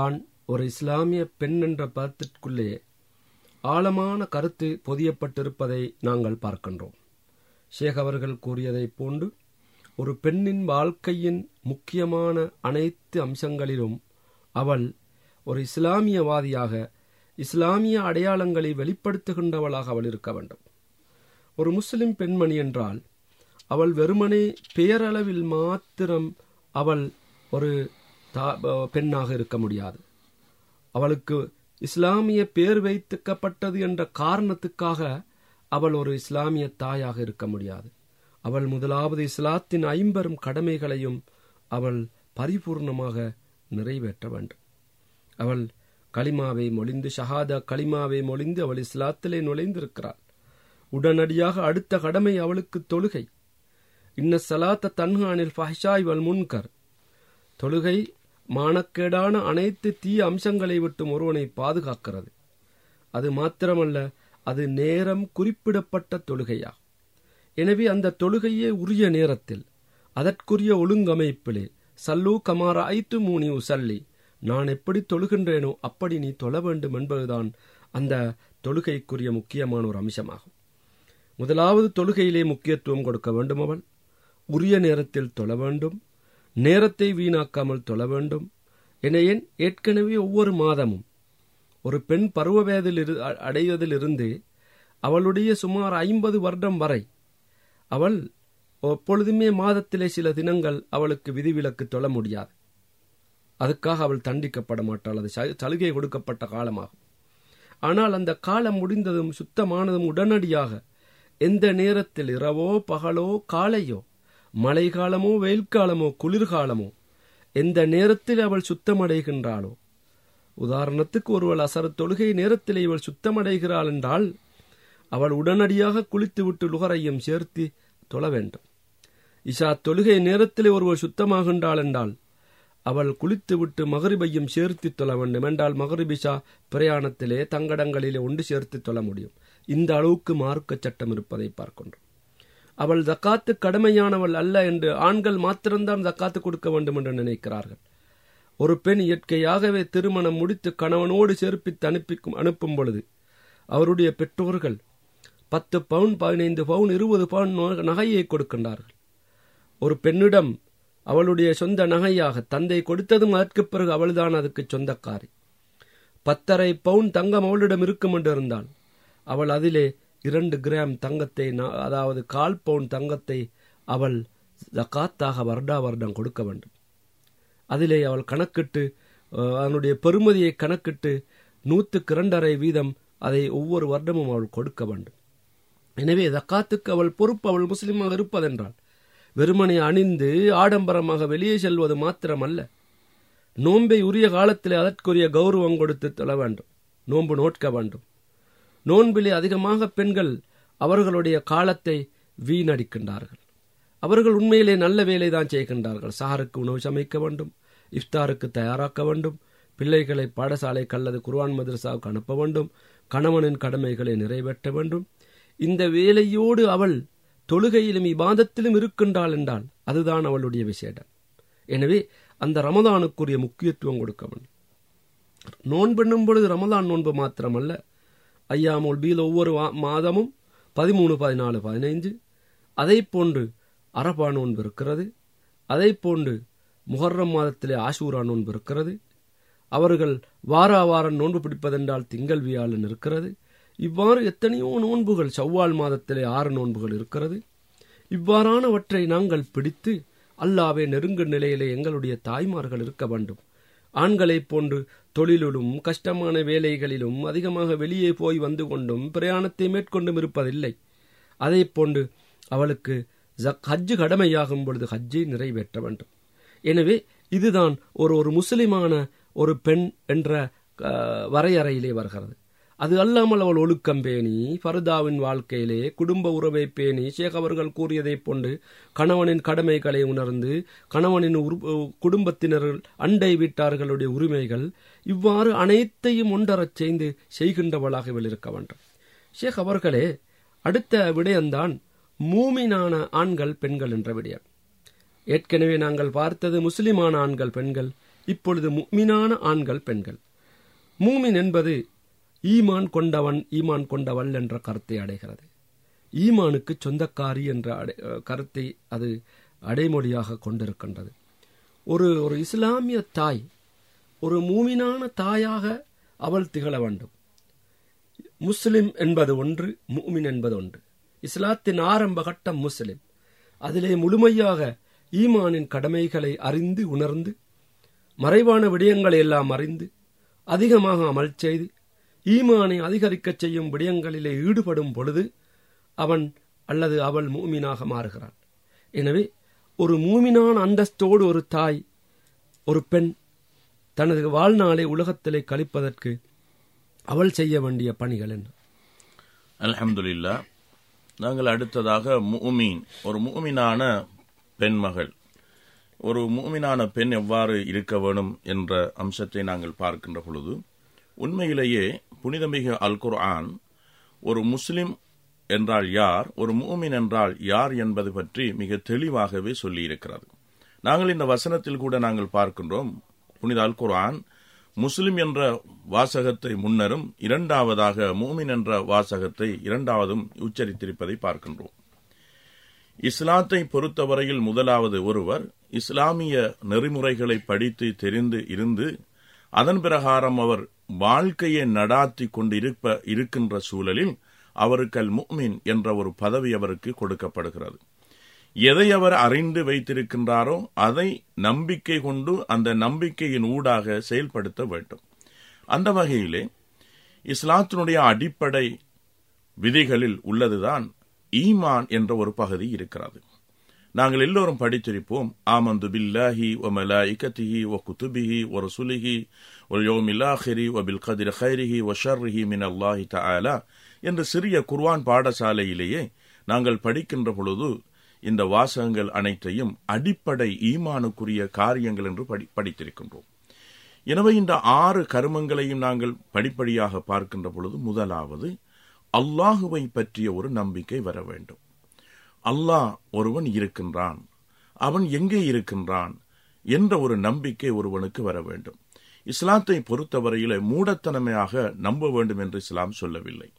ஆண் ஒரு இஸ்லாமிய பெண் என்ற பதத்திற்குள்ளே ஆழமான கருத்து பொதியப்பட்டிருப்பதை நாங்கள் பார்க்கின்றோம். ஷேக் அவர்கள் கூறியதை போன்று ஒரு பெண்ணின் வாழ்க்கையின் முக்கியமான அனைத்து அம்சங்களிலும் அவள் ஒரு இஸ்லாமியவாதியாக இஸ்லாமிய அடையாளங்களை வெளிப்படுத்துகின்றவளாக அவள் இருக்க வேண்டும். ஒரு முஸ்லிம் பெண்மணி என்றால் அவள் வெறுமனே பேரளவில் மாத்திரம் அவள் ஒரு பெண்ணாக இருக்க முடியாது. அவளுக்கு இஸ்லாமிய பேர் வைத்துக்கப்பட்டது என்ற காரணத்துக்காக அவள் ஒரு இஸ்லாமிய தாயாக இருக்க முடியாது. அவள் முதலாவது இஸ்லாத்தின் ஐம்பெரும் கடமைகளையும் அவள் பரிபூர்ணமாக நிறைவேற்ற வேண்டும். அவள் களிமாவை மொழிந்து ஷஹாதா களிமாவை மொழிந்து அவள் இஸ்லாத்திலே நுழைந்திருக்கிறாள். உடனடியாக அடுத்த கடமை அவளுக்கு தொழுகை. இன்ன சலாத்த தன்ஹானில் ஃபஹ்ஷாய் வல் முன்கர், தொழுகை மானக்கேடான அனைத்து தீய அம்சங்களை விட்டு ஒருவனை பாதுகாக்கிறது. அது மாத்திரமல்ல, அது நேரம் குறிப்பிடப்பட்ட தொழுகையா. எனவே அந்த தொழுகையே உரிய நேரத்தில் அதற்குரிய ஒழுங்கமைப்பிலே சல்லு கமாரா ஐத்து மூனி உசல்லி, நான் எப்படி தொழுகின்றேனோ அப்படி நீ தொழ வேண்டும் என்பதுதான் அந்த தொழுகைக்குரிய முக்கியமான ஒரு அம்சமாகும். முதலாவது தொழுகையிலே முக்கியத்துவம் கொடுக்க வேண்டும். அவள் உரிய நேரத்தில் தொழ வேண்டும், நேரத்தை வீணாக்காமல் தொழ வேண்டும். ஏனெனில் ஏற்கனவே ஒவ்வொரு மாதமும் ஒரு பெண் பருவ வயதில் அடைவதிலிருந்து அவளுடைய சுமார் ஐம்பது வருடம் வரை அவள் எப்பொழுதுமே மாதத்திலே சில தினங்கள் அவளுக்கு விதிவிலக்கு தொழ முடியாது. அதுக்காக அவள் தண்டிக்கப்பட மாட்டாள். அது சலுகை கொடுக்கப்பட்ட காலமாகும். ஆனால் அந்த காலம் முடிந்ததும் சுத்தமானதும் உடனடியாக எந்த நேரத்தில் இரவோ பகலோ காலையோ மழை காலமோ வெயில் காலமோ குளிர்காலமோ எந்த நேரத்தில் அவள் சுத்தமடைகின்றாளோ, உதாரணத்துக்கு ஒருவள் அசர தொழுகை நேரத்தில் இவள் சுத்தமடைகிறாள் என்றால் அவள் உடனடியாக குளித்துவிட்டு லுகரையும் சேர்த்து தொழ வேண்டும். இஷா தொழுகை நேரத்திலே ஒருவள் சுத்தமாகின்றாள் என்றால் அவள் குளித்துவிட்டு மகரிபையும் சேர்த்து தொழ வேண்டும். என்றால் மகரிப் இஷா பிரயாணத்திலே தங்கடங்களிலே ஒன்று சேர்த்து தொழ முடியும். இந்த அளவுக்கு மார்க்க சட்டம் இருப்பதை பார்க்கின்றோம். அவள் ஜக்காத்து கடமையானவள் அல்ல என்று ஆண்கள் மாத்திரம்தான் ஜக்காத்து கொடுக்க வேண்டும் என்று நினைக்கிறார்கள். ஒரு பெண் இயற்கையாகவே திருமணம் முடித்து கணவனோடு சேர்ப்பித்து அனுப்பிக்கும் அனுப்பும் பொழுது அவருடைய பெற்றோர்கள் பத்து பவுன் பதினைந்து பவுன் இருபது பவுன் நகையை கொடுக்கின்றார்கள். ஒரு பெண்ணிடம் அவளுடைய சொந்த நகையாக தந்தை கொடுத்ததும் அதற்கு பிறகு அவள்தான் அதுக்கு சொந்தக்காரி. பத்தரை பவுன் தங்கம் அவளிடம் இருக்கும் என்று இருந்தால் அவள் அதிலே இரண்டு கிராம் தங்கத்தை, அதாவது கால் பவுன் தங்கத்தை அவள் ஜகாத்தாக வருடா வருடம் கொடுக்க வேண்டும். அதிலே அவள் கணக்கிட்டு அதனுடைய பெறுமதியை கணக்கிட்டு நூற்றுக்கு இரண்டரை வீதம் அதை ஒவ்வொரு வருடமும் அவள் கொடுக்க வேண்டும். எனவே ஜக்காத்துக்கு அவள் பொறுப்பு. அவள் முஸ்லீமாக இருப்பதென்றால் வெறுமனை அணிந்து ஆடம்பரமாக வெளியே செல்வது மாத்திரமல்ல, நோன்பை உரிய காலத்திலே அதற்குரிய கௌரவம் கொடுத்து தொழ வேண்டும், நோன்பு நோட்க வேண்டும். நோன்பிலே அதிகமாக பெண்கள் அவர்களுடைய காலத்தை வீணடிக்கின்றார்கள். அவர்கள் உண்மையிலே நல்ல வேலை தான் செய்கின்றார்கள். சஹருக்கு உணவு சமைக்க வேண்டும், இஃப்தாருக்கு தயாராக்க வேண்டும், பிள்ளைகளை பாடசாலைக்கு அல்லது குர்ஆன் மதரசாவுக்கு அனுப்ப வேண்டும், கணவனின் கடமைகளை நிறைவேற்ற வேண்டும். இந்த வேலையோடு அவள் தொழுகையிலும் இபாதத்திலும் இருக்கின்றாள் என்றால் அதுதான் அவளுடைய விசேடம். எனவே அந்த ரமதானுக்குரிய முக்கியத்துவம் கொடுக்க வேண்டும். நோன்பெண்ணும் பொழுது ரமதான் நோன்பு மாத்திரமல்ல, ஐயாமுல் பீல் ஒவ்வொரு மாதமும் பதிமூணு பதினாலு பதினைஞ்சு, அதை போன்று அரபா நோன்பு இருக்கிறது, அதை போன்று முஹர்ரம் மாதத்திலே ஆஷூரா நோன்பு இருக்கிறது. அவர்கள் வார வாரம் நோன்பு பிடிப்பதென்றால் திங்கள் வியாழன் இருக்கிறது. இவ்வாறு எத்தனையோ நோன்புகள், சவ்வால் மாதத்திலே ஆறு நோன்புகள் இருக்கிறது. இவ்வாறானவற்றை நாங்கள் பிடித்து அல்லாவே நெருங்கும் நிலையிலே எங்களுடைய தாய்மார்கள் இருக்க வேண்டும். ஆண்களைப் போன்று தொழிலிலும் கஷ்டமான வேலைகளிலும் அதிகமாக வெளியே போய் வந்து கொண்டும் பிரயாணத்தை மேற்கொண்டும் இருப்பதில்லை. அதை போன்று அவளுக்கு ஹஜ்ஜு கடமையாகும் பொழுது ஹஜ்ஜை நிறைவேற்ற வேண்டும். எனவே இதுதான் ஒரு ஒரு முஸ்லிமான ஒரு பெண் என்ற வரையறையிலே வருகிறது. அது அல்லாமல் அவள் ஒழுக்கம் பேணி ஃபர்தாவின் வாழ்க்கையிலே குடும்ப உறவை பேணி ஷேக் அவர்கள் கூறியதைப் போன்று கணவனின் கடமைகளை உணர்ந்து கணவனின் குடும்பத்தினர்கள் அண்டை வீட்டார்களுடைய உரிமைகள் இவ்வாறு அனைத்தையும் ஒன்றரச் செய்து செய்கின்றவளாக இவள் இருக்க வேண்டும். ஷேக் அவர்களே, அடுத்த விடயம்தான் மூமினான ஆண்கள் பெண்கள் என்ற விடயம். ஏற்கனவே நாங்கள் பார்த்தது முஸ்லிமான ஆண்கள் பெண்கள், இப்பொழுது மூமினான ஆண்கள் பெண்கள். மூமின் என்பது ஈமான் கொண்டவன் ஈமான் கொண்டவள் என்ற கருத்தை அடைகிறது. ஈமானுக்கு சொந்தக்காரி என்ற அடை கருத்தை அது அடைமொழியாக கொண்டிருக்கின்றது. ஒரு ஒரு இஸ்லாமிய தாய் ஒரு மூமினான தாயாக அவள் திகழ வேண்டும். முஸ்லிம் என்பது ஒன்று, மூமின் என்பது ஒன்று. இஸ்லாத்தின் ஆரம்ப கட்டம் முஸ்லிம். அதிலே முழுமையாக ஈமானின் கடமைகளை அறிந்து உணர்ந்து மறைவான விடயங்களை எல்லாம் அறிந்து அதிகமாக அமல் செய்து ஈமானை அதிகரிக்கச் செய்யும் விடயங்களிலே ஈடுபடும் பொழுது அவன் அல்லது அவள் மூமினாக மாறுகிறான். எனவே ஒரு மூமினான அந்தஸ்தோடு ஒரு தாய் ஒரு பெண் தனது வாழ்நாளை உலகத்திலே கழிப்பதற்கு அவள் செய்ய வேண்டிய பணிகள் என்ன? அல்ஹம்துலில்லா. நாங்கள் அடுத்ததாக மூமின், ஒரு மூமினான பெண்மகள், ஒரு மூமினான பெண் எவ்வாறு இருக்க வேண்டும் என்ற அம்சத்தை நாங்கள் பார்க்கின்ற பொழுது உண்மையிலேயே புனிதமிகு அல் குர்ஆன் ஒரு முஸ்லிம் என்றால் யார், ஒரு மூமின் என்றால் யார் என்பது பற்றி மிக தெளிவாகவே சொல்லியிருக்கிறது. நாங்கள் இந்த வசனத்தில் கூட நாங்கள் பார்க்கின்றோம், புனித அல் குர்ஆன் முஸ்லிம் என்ற வாசகத்தை முன்னரும் இரண்டாவதாக மூமின் என்ற வாசகத்தை இரண்டாவதும் உச்சரித்திருப்பதை பார்க்கின்றோம். இஸ்லாத்தை பொறுத்தவரையில் முதலாவது ஒருவர் இஸ்லாமிய நெறிமுறைகளை படித்து தெரிந்து இருந்து அதன் பிரகாரம் அவர் வாழ்க்கையை நடாத்தி கொண்டு இருப்ப இருக்கின்ற சூழலில் அவருக்கு அல் முஃமின் என்ற ஒரு பதவி அவருக்கு கொடுக்கப்படுகிறது. எதை அவர் அறிந்து வைத்திருக்கின்றாரோ அதை நம்பிக்கை கொண்டு அந்த நம்பிக்கையின் ஊடாக செயல்படுத்த வேண்டும். அந்த வகையிலே இஸ்லாத்தினுடைய அடிப்படை விதிகளில் உள்ளதுதான் ஈமான் என்ற ஒரு பகுதி இருக்கிறது. நாங்கள் எல்லோரும் படித்திருப்போம். ஆமந்து பில்லாஹி ஒ மலாயிகத்திஹி ஒ குதுபிஹி ஒ ரசுலிஹி ஒல் யௌமில் ஆகிரி ஒ பில் கதிர் கைரிஹி ஒ ஷர்ரிஹி மின் அல்லாஹி தஆலா என்ற சிறிய குர்ஆன் பாடசாலையிலேயே நாங்கள் படிக்கின்ற பொழுது இந்த வாசகங்கள் அனைத்தையும் அடிப்படை ஈமானுக்குரிய காரியங்கள் என்று படி படித்திருக்கின்றோம். எனவே இந்த ஆறு கருமங்களையும் நாங்கள் படிப்படியாக பார்க்கின்ற பொழுது முதலாவது அல்லாஹுவை பற்றிய ஒரு நம்பிக்கை வர வேண்டும். அல்லாஹ் ஒருவன் இருக்கின்றான், அவன் எங்கே இருக்கின்றான் என்ற ஒரு நம்பிக்கை ஒருவனுக்கு வர வேண்டும். இஸ்லாத்தை பொறுத்தவரையிலே மூடத்தனமையாக நம்ப வேண்டும் என்று இஸ்லாம் சொல்லவில்லை.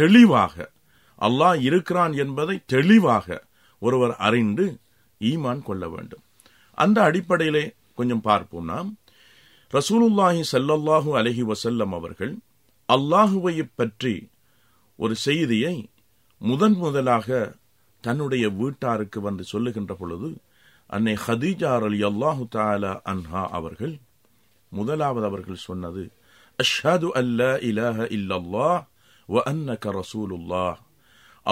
தெளிவாக அல்லாஹ் இருக்கிறான் என்பதை தெளிவாக ஒருவர் அறிந்து ஈமான் கொள்ள வேண்டும். அந்த அடிப்படையிலே கொஞ்சம் பார்ப்போம். நாம் ரசூலுல்லாஹி ஸல்லல்லாஹு அலைஹி வஸல்லம் அவர்கள் அல்லாஹுவை பற்றி ஒரு செய்தியை முதன் முதலாக தன்னுடைய வீட்டாருக்கு வந்து சொல்லுகின்ற பொழுது அன்னை ஹதீஜா ரலியல்லாஹு தஆலா அன்ஹா அவர்கள் முதலாவது அவர்கள் சொன்னது அஷ்ஹது அல்லா இலாஹ இல்லல்லாஹ் வ அன்னக ரசூலுல்லாஹ்.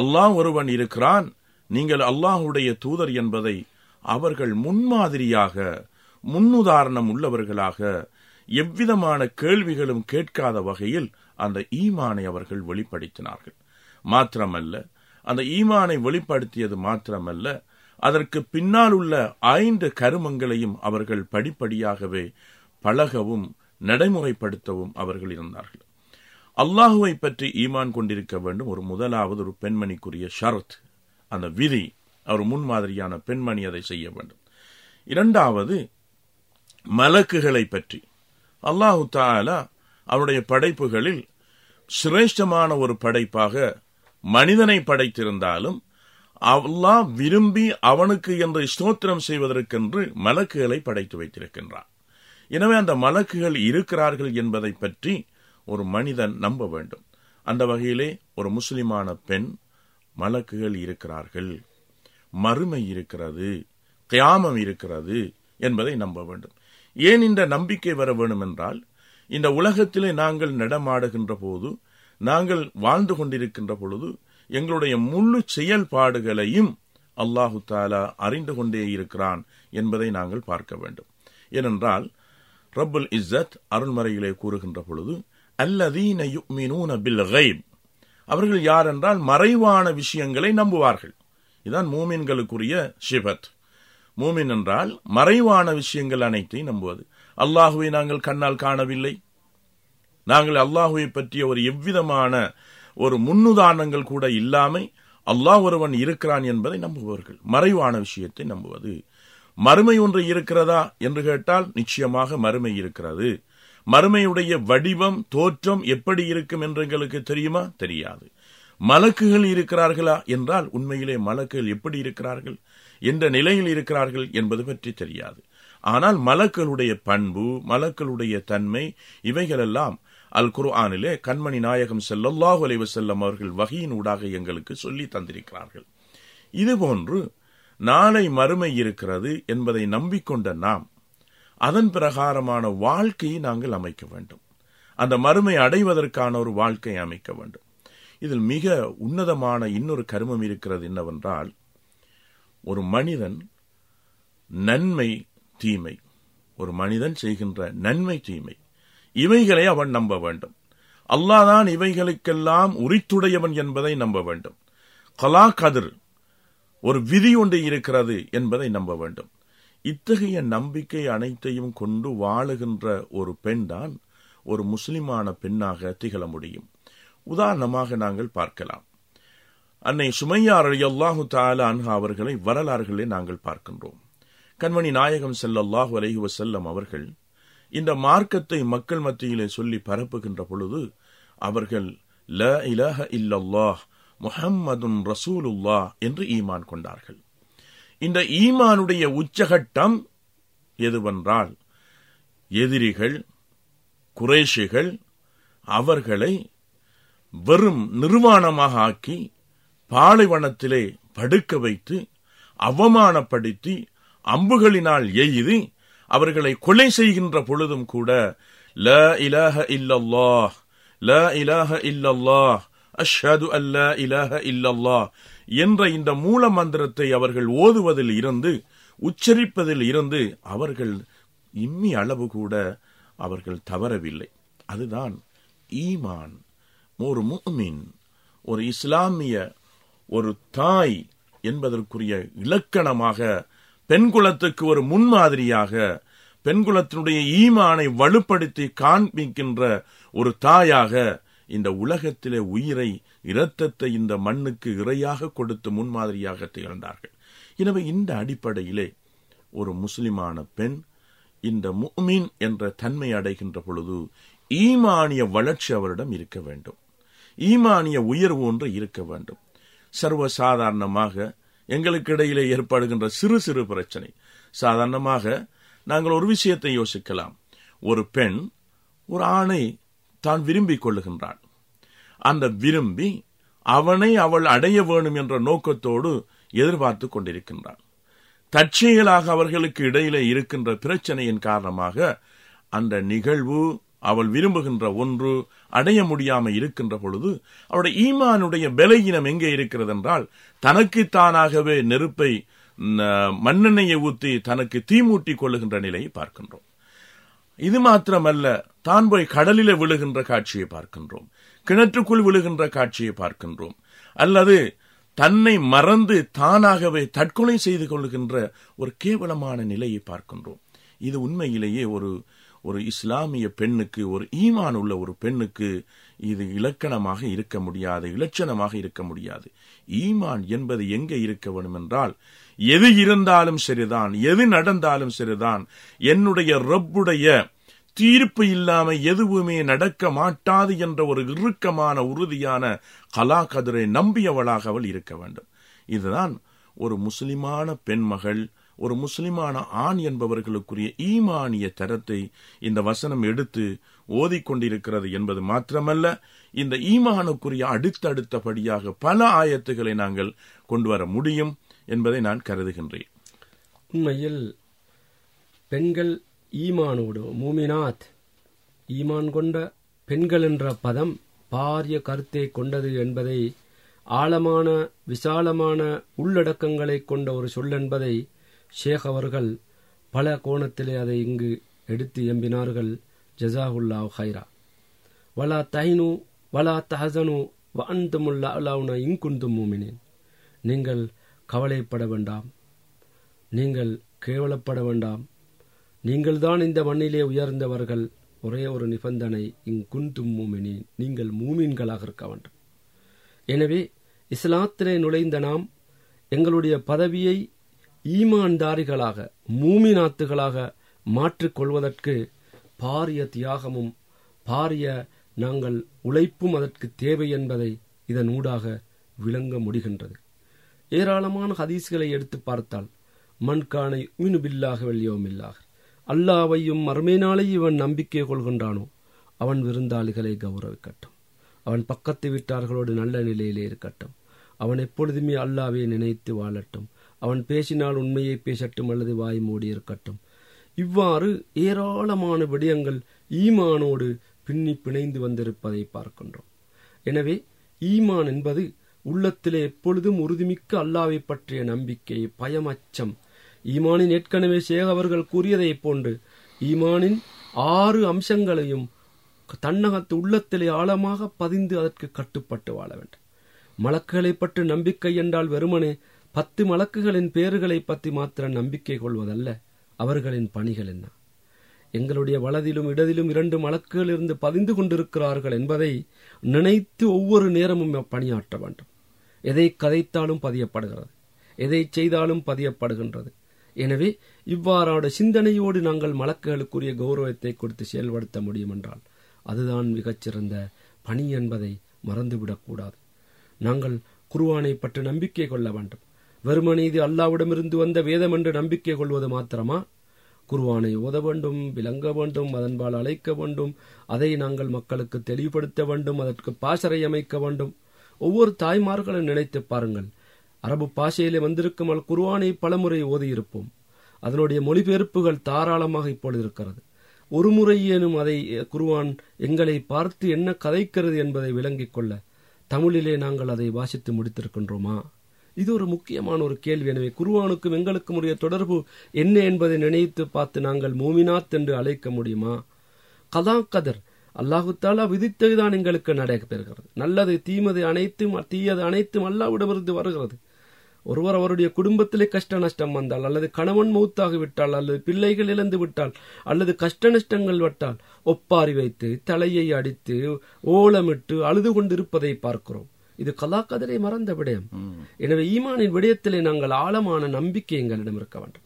அல்லாஹ் ஒருவன் இருக்கிறான், நீங்கள் அல்லாஹுடைய தூதர் என்பதை அவர்கள் முன்மாதிரியாக முன்னுதாரணம் உள்ளவர்களாக எவ்விதமான கேள்விகளும் கேட்காத வகையில் அந்த ஈமானை அவர்கள் வெளிப்படுத்தினார்கள். மாத்திரமல்ல, அந்த ஈமானை வெளிப்படுத்தியது மாத்திரமல்ல, அதற்கு பின்னால் உள்ள ஐந்து கருமங்களையும் அவர்கள் படிப்படியாகவே பழகவும் நடைமுறைப்படுத்தவும் அவர்கள் இருந்தார்கள். அல்லாஹுவை பற்றி ஈமான் கொண்டிருக்க வேண்டும். ஒரு முதலாவது ஒரு பெண்மணிக்குரிய ஷரத், அந்த விதி, அவர் முன்மாதிரியான பெண்மணி அதை செய்ய வேண்டும். இரண்டாவது மலக்குகளை பற்றி, அல்லாஹு தஆலா அவருடைய படைப்புகளில் சிரேஷ்டமான ஒரு படைப்பாக மனிதனை படைத்திருந்தாலும் அல்லாஹ் விரும்பி அவனுக்கு என்று ஸ்தோத்திரம் செய்வதற்கென்று மலக்குகளை படைத்து வைத்திருக்கின்றான். எனவே அந்த மலக்குகள் இருக்கிறார்கள் என்பதை பற்றி ஒரு மனிதன் நம்ப வேண்டும். அந்த வகையிலே ஒரு முஸ்லிமான பெண் மலக்குகள் இருக்கிறார்கள், மறுமை இருக்கிறது, கியாமம் இருக்கிறது என்பதை நம்ப வேண்டும். ஏன் இந்த நம்பிக்கை வர வேண்டும் என்றால், இந்த உலகத்திலே நாங்கள் நடமாடுகின்ற போது, நாங்கள் வாழ்ந்து கொண்டிருக்கின்ற பொழுது எங்களுடைய முழு செயல்பாடுகளையும் அல்லாஹு தாலா அறிந்து கொண்டே இருக்கிறான் என்பதை நாங்கள் பார்க்க வேண்டும். ஏனென்றால் ரப்புல் இஸ்ஸத் அருள்மறையிலே கூறுகின்ற பொழுது அல்லதீன யுமினூன பில் கைப், அவர்கள் யார் என்றால் மறைவான விஷயங்களை நம்புவார்கள். இதுதான் மூமின்களுக்குரிய சிஃபத். மூமின் என்றால் மறைவான விஷயங்கள் அனைத்தையும் நம்புவது. அல்லாஹுவை நாங்கள் கண்ணால் காணவில்லை, நாங்கள் அல்லாஹுவை பற்றிய ஒரு எவ்விதமான ஒரு முன்னுதாரணங்கள் கூட இல்லாமல் அல்லாஹ் ஒருவன் இருக்கிறான் என்பதை நம்புவார்கள். மறைவான விஷயத்தை நம்புவது. மறுமை ஒன்று இருக்கிறதா என்று கேட்டால் நிச்சயமாக மறுமை இருக்கிறது. மறுமையுடைய வடிவம் தோற்றம் எப்படி இருக்கும் என்று எங்களுக்கு தெரியுமா? தெரியாது. மலக்குகள் இருக்கிறார்களா என்றால் உண்மையிலே மலக்குகள் எப்படி இருக்கிறார்கள், எந்த நிலையில் இருக்கிறார்கள் என்பது பற்றி தெரியாது. ஆனால் மலக்களுடைய பண்பு, மலக்களுடைய தன்மை, இவைகளெல்லாம் அல் குர்ஆனிலே கண்மணி நாயகம் ஸல்லல்லாஹு அலைஹி வஸல்லம் அவர்கள் வஹீயின் ஊடாக எங்களுக்கு சொல்லி தந்திருக்கிறார்கள். இதுபோன்று நாளை மறுமை இருக்கிறது என்பதை நம்பிக்கொண்ட நாம் அதன் பிரகாரமான வாழ்க்கையை நாங்கள் அமைக்க வேண்டும். அந்த மறுமை அடைவதற்கான ஒரு வாழ்க்கையை அமைக்க வேண்டும். இதில் மிக உன்னதமான இன்னொரு கர்மம் இருக்கிறது. என்னவென்றால், ஒரு மனிதன் நன்மை தீமை, ஒரு மனிதன் செய்கின்ற நன்மை தீமை இவைகளை அவன் நம்ப வேண்டும். அல்லாஹ் தான் இவைகளுக்கெல்லாம் உரித்துடையவன் என்பதை நம்ப வேண்டும். கலா கதிர், ஒரு விதி ஒன்று இருக்கிறது என்பதை நம்ப வேண்டும். இத்தகைய நம்பிக்கை அனைத்தையும் கொண்டு வாழுகின்ற ஒரு பெண் தான் ஒரு முஸ்லிமான பெண்ணாக திகழ முடியும். உதாரணமாக நாங்கள் பார்க்கலாம், அன்னை சுமையா ரலியல்லாஹு தஆலா அன்ஹா அவர்களை வரலாறுகளை நாங்கள் பார்க்கின்றோம். கண்மணி நாயகம் ஸல்லல்லாஹு அலைஹி வஸல்லம் அவர்கள் இந்த மார்க்கத்தை மக்கள் மத்தியிலே சொல்லி பரப்புகின்ற பொழுது அவர்கள் லா இலாஹ இல்லல்லாஹ் முஹம்மதுன் ரசூலுல்லாஹ் என்று ஈமான் கொண்டார்கள். இந்த ஈமானுடைய உச்சகட்டம் எதுவென்றால், எதிரிகள் குறைஷிகள் அவர்களை வெறும் நிர்வாணமாக ஆக்கி பாலைவனத்திலே படுக்க வைத்து அவமானப்படுத்தி அம்புகளினால் எய்து அவர்களை கொலை செய்கின்ற பொழுதும் கூட லா இலாஹ இல்லல்லாஹ் லா இலாஹ இல்லல்லாஹ் அஷ்ஹது அல்லா இலாஹ இல்லல்லாஹ் என்ற இந்த மூல மந்திரத்தை அவர்கள் ஓதுவதில் இருந்து, உச்சரிப்பதில் இருந்து அவர்கள் இம்மி அளவு கூட அவர்கள் தவறவில்லை. அதுதான் ஈமான். ஒரு முஃமின், ஒரு இஸ்லாமிய, ஒரு தாய் என்பதற்குரிய இலக்கணமாக, பெண்குலத்துக்கு ஒரு முன்மாதிரியாக, பெண்குலத்தினுடைய ஈமானை வலுப்படுத்தி காண்பிக்கின்ற ஒரு தாயாக, இந்த உலகத்திலே உயிரை, இரத்தத்தை இந்த மண்ணுக்கு இறையாக கொடுத்து முன்மாதிரியாக திகழ்ந்தார்கள். எனவே இந்த அடிப்படையிலே ஒரு முஸ்லிமான பெண் இந்த முஃமின் என்ற தன்மை அடைகின்ற பொழுது ஈமானிய வளர்ச்சி அவரிடம் இருக்க வேண்டும், ஈமானிய உயர்வு ஒன்று இருக்க வேண்டும். சர்வசாதாரணமாக எங்களுக்கு இடையிலே ஏற்படுகின்ற சிறு சிறு பிரச்சனை, சாதாரணமாக நாங்கள் ஒரு விஷயத்தை யோசிக்கலாம். ஒரு பெண் ஒரு ஆணை தான் விரும்பிக் கொள்ளுகின்றாள். அந்த விரும்பி அவனை அவள் அடைய வேண்டும் என்ற நோக்கத்தோடு எதிர்பார்த்து கொண்டிருக்கின்றாள். தற்செயலாக அவர்களுக்கு இடையிலே இருக்கின்ற பிரச்சனையின் காரணமாக அந்த நிகழ்வு, அவள் விரும்புகின்ற ஒன்று அடைய முடியாமல் இருக்கின்ற பொழுது அவருடைய ஈமானுடைய பலவீனம் எங்கே இருக்கிறது என்றால், தனக்கு தானாகவே நெருப்பை, மண்ணெண்ணெயை ஊற்றி தனக்கு தீமூட்டி கொள்ளுகின்ற நிலையை பார்க்கின்றோம். இது மாத்திரமல்ல, தான் போய் கடலிலே விழுகின்ற காட்சியை பார்க்கின்றோம், கிணற்றுக்குள் விழுகின்ற காட்சியை பார்க்கின்றோம், அல்லது தன்னை மறந்து தானாகவே தற்கொலை செய்து கொள்ளுகின்ற ஒரு கேவலமான நிலையை பார்க்கின்றோம். இது உண்மையிலேயே ஒரு ஒரு இஸ்லாமிய பெண்ணுக்கு, ஒரு ஈமான் உள்ள ஒரு பெண்ணுக்கு இது இலக்கணமாக இருக்க முடியாது, இலட்சணமாக இருக்க முடியாது. ஈமான் என்பது எங்கே இருக்க வேண்டும் என்றால், எது இருந்தாலும் சரிதான், எது நடந்தாலும் சரிதான், என்னுடைய ரப்புடைய தீர்ப்பு இல்லாம எதுவுமே நடக்க மாட்டாது என்ற ஒரு இறுக்கமான, உறுதியான கலா கதிரை நம்பியவளாக அவள் இருக்க வேண்டும். இதுதான் ஒரு முஸ்லிமான பெண்மகள், ஒரு முஸ்லிமான ஆண் என்பவர்களுக்குரிய ஈமானிய தரத்தை இந்த வசனம் எடுத்து ஓதிக்கொண்டிருக்கிறது என்பது மாத்திரமல்ல, இந்த ஈமானுக்குரிய அடுத்தடுத்தபடியாக பல ஆயத்துக்களை நாங்கள் கொண்டு வர முடியும் என்பதை நான் கருதுகின்றேன். உண்மையில் பெண்கள் ஈமானோடு, மூமினாத், ஈமான் கொண்ட பெண்கள் என்ற பதம் பாரிய கருத்தை கொண்டது என்பதை, ஆழமான விசாலமான உள்ளடக்கங்களை கொண்ட ஒரு சொல் என்பதை ஷேக் அவர்கள் பல கோணத்திலே அதை இங்கு எடுத்து எம்பினார்கள். ஜஸாஹுல்லா ஹைரா. வலா தஹினு வலா தஹசனு வ அன்துமுல் அலவுனா இங்குந்தும் மூமினீன். நீங்கள் கவலைப்பட வேண்டாம், நீங்கள் கேவலப்பட வேண்டாம், நீங்கள்தான் இந்த மண்ணிலே உயர்ந்தவர்கள். ஒரே ஒரு நிபந்தனை, இங்குந்தும் மூமினீன், நீங்கள் மூமின்களாக இருக்க வேண்டும். எனவே இஸ்லாத்திலே நுழைந்த நாம் எங்களுடைய பதவியை ஈமான்தாரிகளாக, மூமினாத்துகளாக மாற்றிக்கொள்வதற்கு பாரிய தியாகமும் பாரிய நாங்கள் உழைப்பும் அதற்கு தேவை என்பதை இதன் ஊடாக விளங்க முடிகின்றது. ஏராளமான ஹதீஸ்களை எடுத்து பார்த்தால், மண்கானை உயினுபில்லாக வெளியோமில்லாக, அல்லாவையும் மறுமையினாலே இவன் நம்பிக்கை கொள்கின்றானோ அவன் விருந்தாளிகளை கௌரவிக்கட்டும், அவன் பக்கத்து வீட்டார்களோடு நல்ல நிலையிலே இருக்கட்டும், அவன் எப்பொழுதுமே அல்லாவை நினைத்து வாழட்டும், அவன் பேசினால் உண்மையை பேசட்டும் அல்லது வாய் மூடி இருக்கட்டும். இவ்வாறு ஏராளமான விடயங்கள் ஈமானோடு பின்னி பிணைந்து வந்திருப்பதை பார்க்கின்றோம். எனவே ஈமான் என்பது உள்ளத்திலே எப்பொழுதும் உறுதிமிக்க அல்லாவை பற்றிய நம்பிக்கை, பயமச்சம். ஈமானின் ஏற்கனவே ஷேக் அவர்கள் கூறியதை போன்று ஈமானின் ஆறு அம்சங்களையும் தன்னகத்து உள்ளத்திலே ஆழமாக பதிந்து அதற்கு கட்டுப்பட்டு வாழ வேண்டும். மலக்குகளை பற்றி நம்பிக்கை என்றால் வெறுமனே பத்து மலக்குகளின் பேர்களை பற்றி மாத்திர நம்பிக்கை கொள்வதல்ல, அவர்களின் பணிகள் என்ன, எங்களுடைய வலதிலும் இடதிலும் இரண்டு மலக்குகள் இருந்து பதிந்து கொண்டிருக்கிறார்கள் என்பதை நினைத்து ஒவ்வொரு நேரமும் பணியாற்ற வேண்டும். எதை கதைத்தாலும் பதியப்படுகிறது, எதை செய்தாலும் பதியப்படுகின்றது. எனவே இவ்வாறான சிந்தனையோடு நாங்கள் மலக்குகளுக்குரிய கௌரவத்தை கொடுத்து செயல்படுத்த முடியும் என்றால் அதுதான் மிகச்சிறந்த பணி என்பதை மறந்துவிடக்கூடாது. நாங்கள் குர்ஆனை பற்றி நம்பிக்கை கொள்ள வேண்டும். வெறுமனே இது அல்லாவிடமிருந்து வந்த வேதம் என்று நம்பிக்கை கொள்வது மாத்திரமா? குர்ஆனை ஓத வேண்டும், விளங்க வேண்டும், அதன்பால் அழைக்க வேண்டும், அதை நாங்கள் மக்களுக்கு தெளிவுபடுத்த வேண்டும், அதற்கு பாசறை அமைக்க வேண்டும். ஒவ்வொரு தாய்மார்களும் நினைத்து பாருங்கள், அரபு பாஷையிலே வந்திருக்கும் அல் குர்ஆனை பலமுறை ஓதியிருப்போம். அதனுடைய மொழிபெயர்ப்புகள் தாராளமாக இப்பொழுது இருக்கிறது. ஒரு முறையேனும் அதை குர்ஆன் எங்களை பார்த்து என்ன கதைக்கிறது என்பதை விளங்கிக் கொள்ள தமிழிலே நாங்கள் அதை வாசித்து முடித்திருக்கின்றோமா? இது ஒரு முக்கியமான ஒரு கேள்வி. எனவே குர்ஆனுக்கும் எங்களுக்கும் உரிய தொடர்பு என்ன என்பதை நினைத்து பார்த்து நாங்கள் மோமினாத் என்று அழைக்க முடியுமா? கதா கதர் அல்லாஹு தாலா விதித்ததுதான் எங்களுக்கு நடைபெறுகிறது. நல்லது தீமது அனைத்தும் தீயது அனைத்தும் அல்லாஹ்விடமிருந்து வருகிறது. ஒருவர் அவருடைய குடும்பத்திலே கஷ்ட நஷ்டம் வந்தால், அல்லது கணவன் மௌத்தாகிவிட்டால், அல்லது பிள்ளைகள் இழந்து விட்டால், அல்லது கஷ்ட நஷ்டங்கள் விட்டால் ஒப்பாரி வைத்து தலையை அடித்து ஓலமிட்டு அழுது கொண்டிருப்பதை பார்க்கிறோம். இது கலா கதரை மறந்த விடயம். எனவே ஈமானின் விடயத்திலே நாங்கள் ஆழமான நம்பிக்கை எங்களிடம் இருக்க வேண்டும்.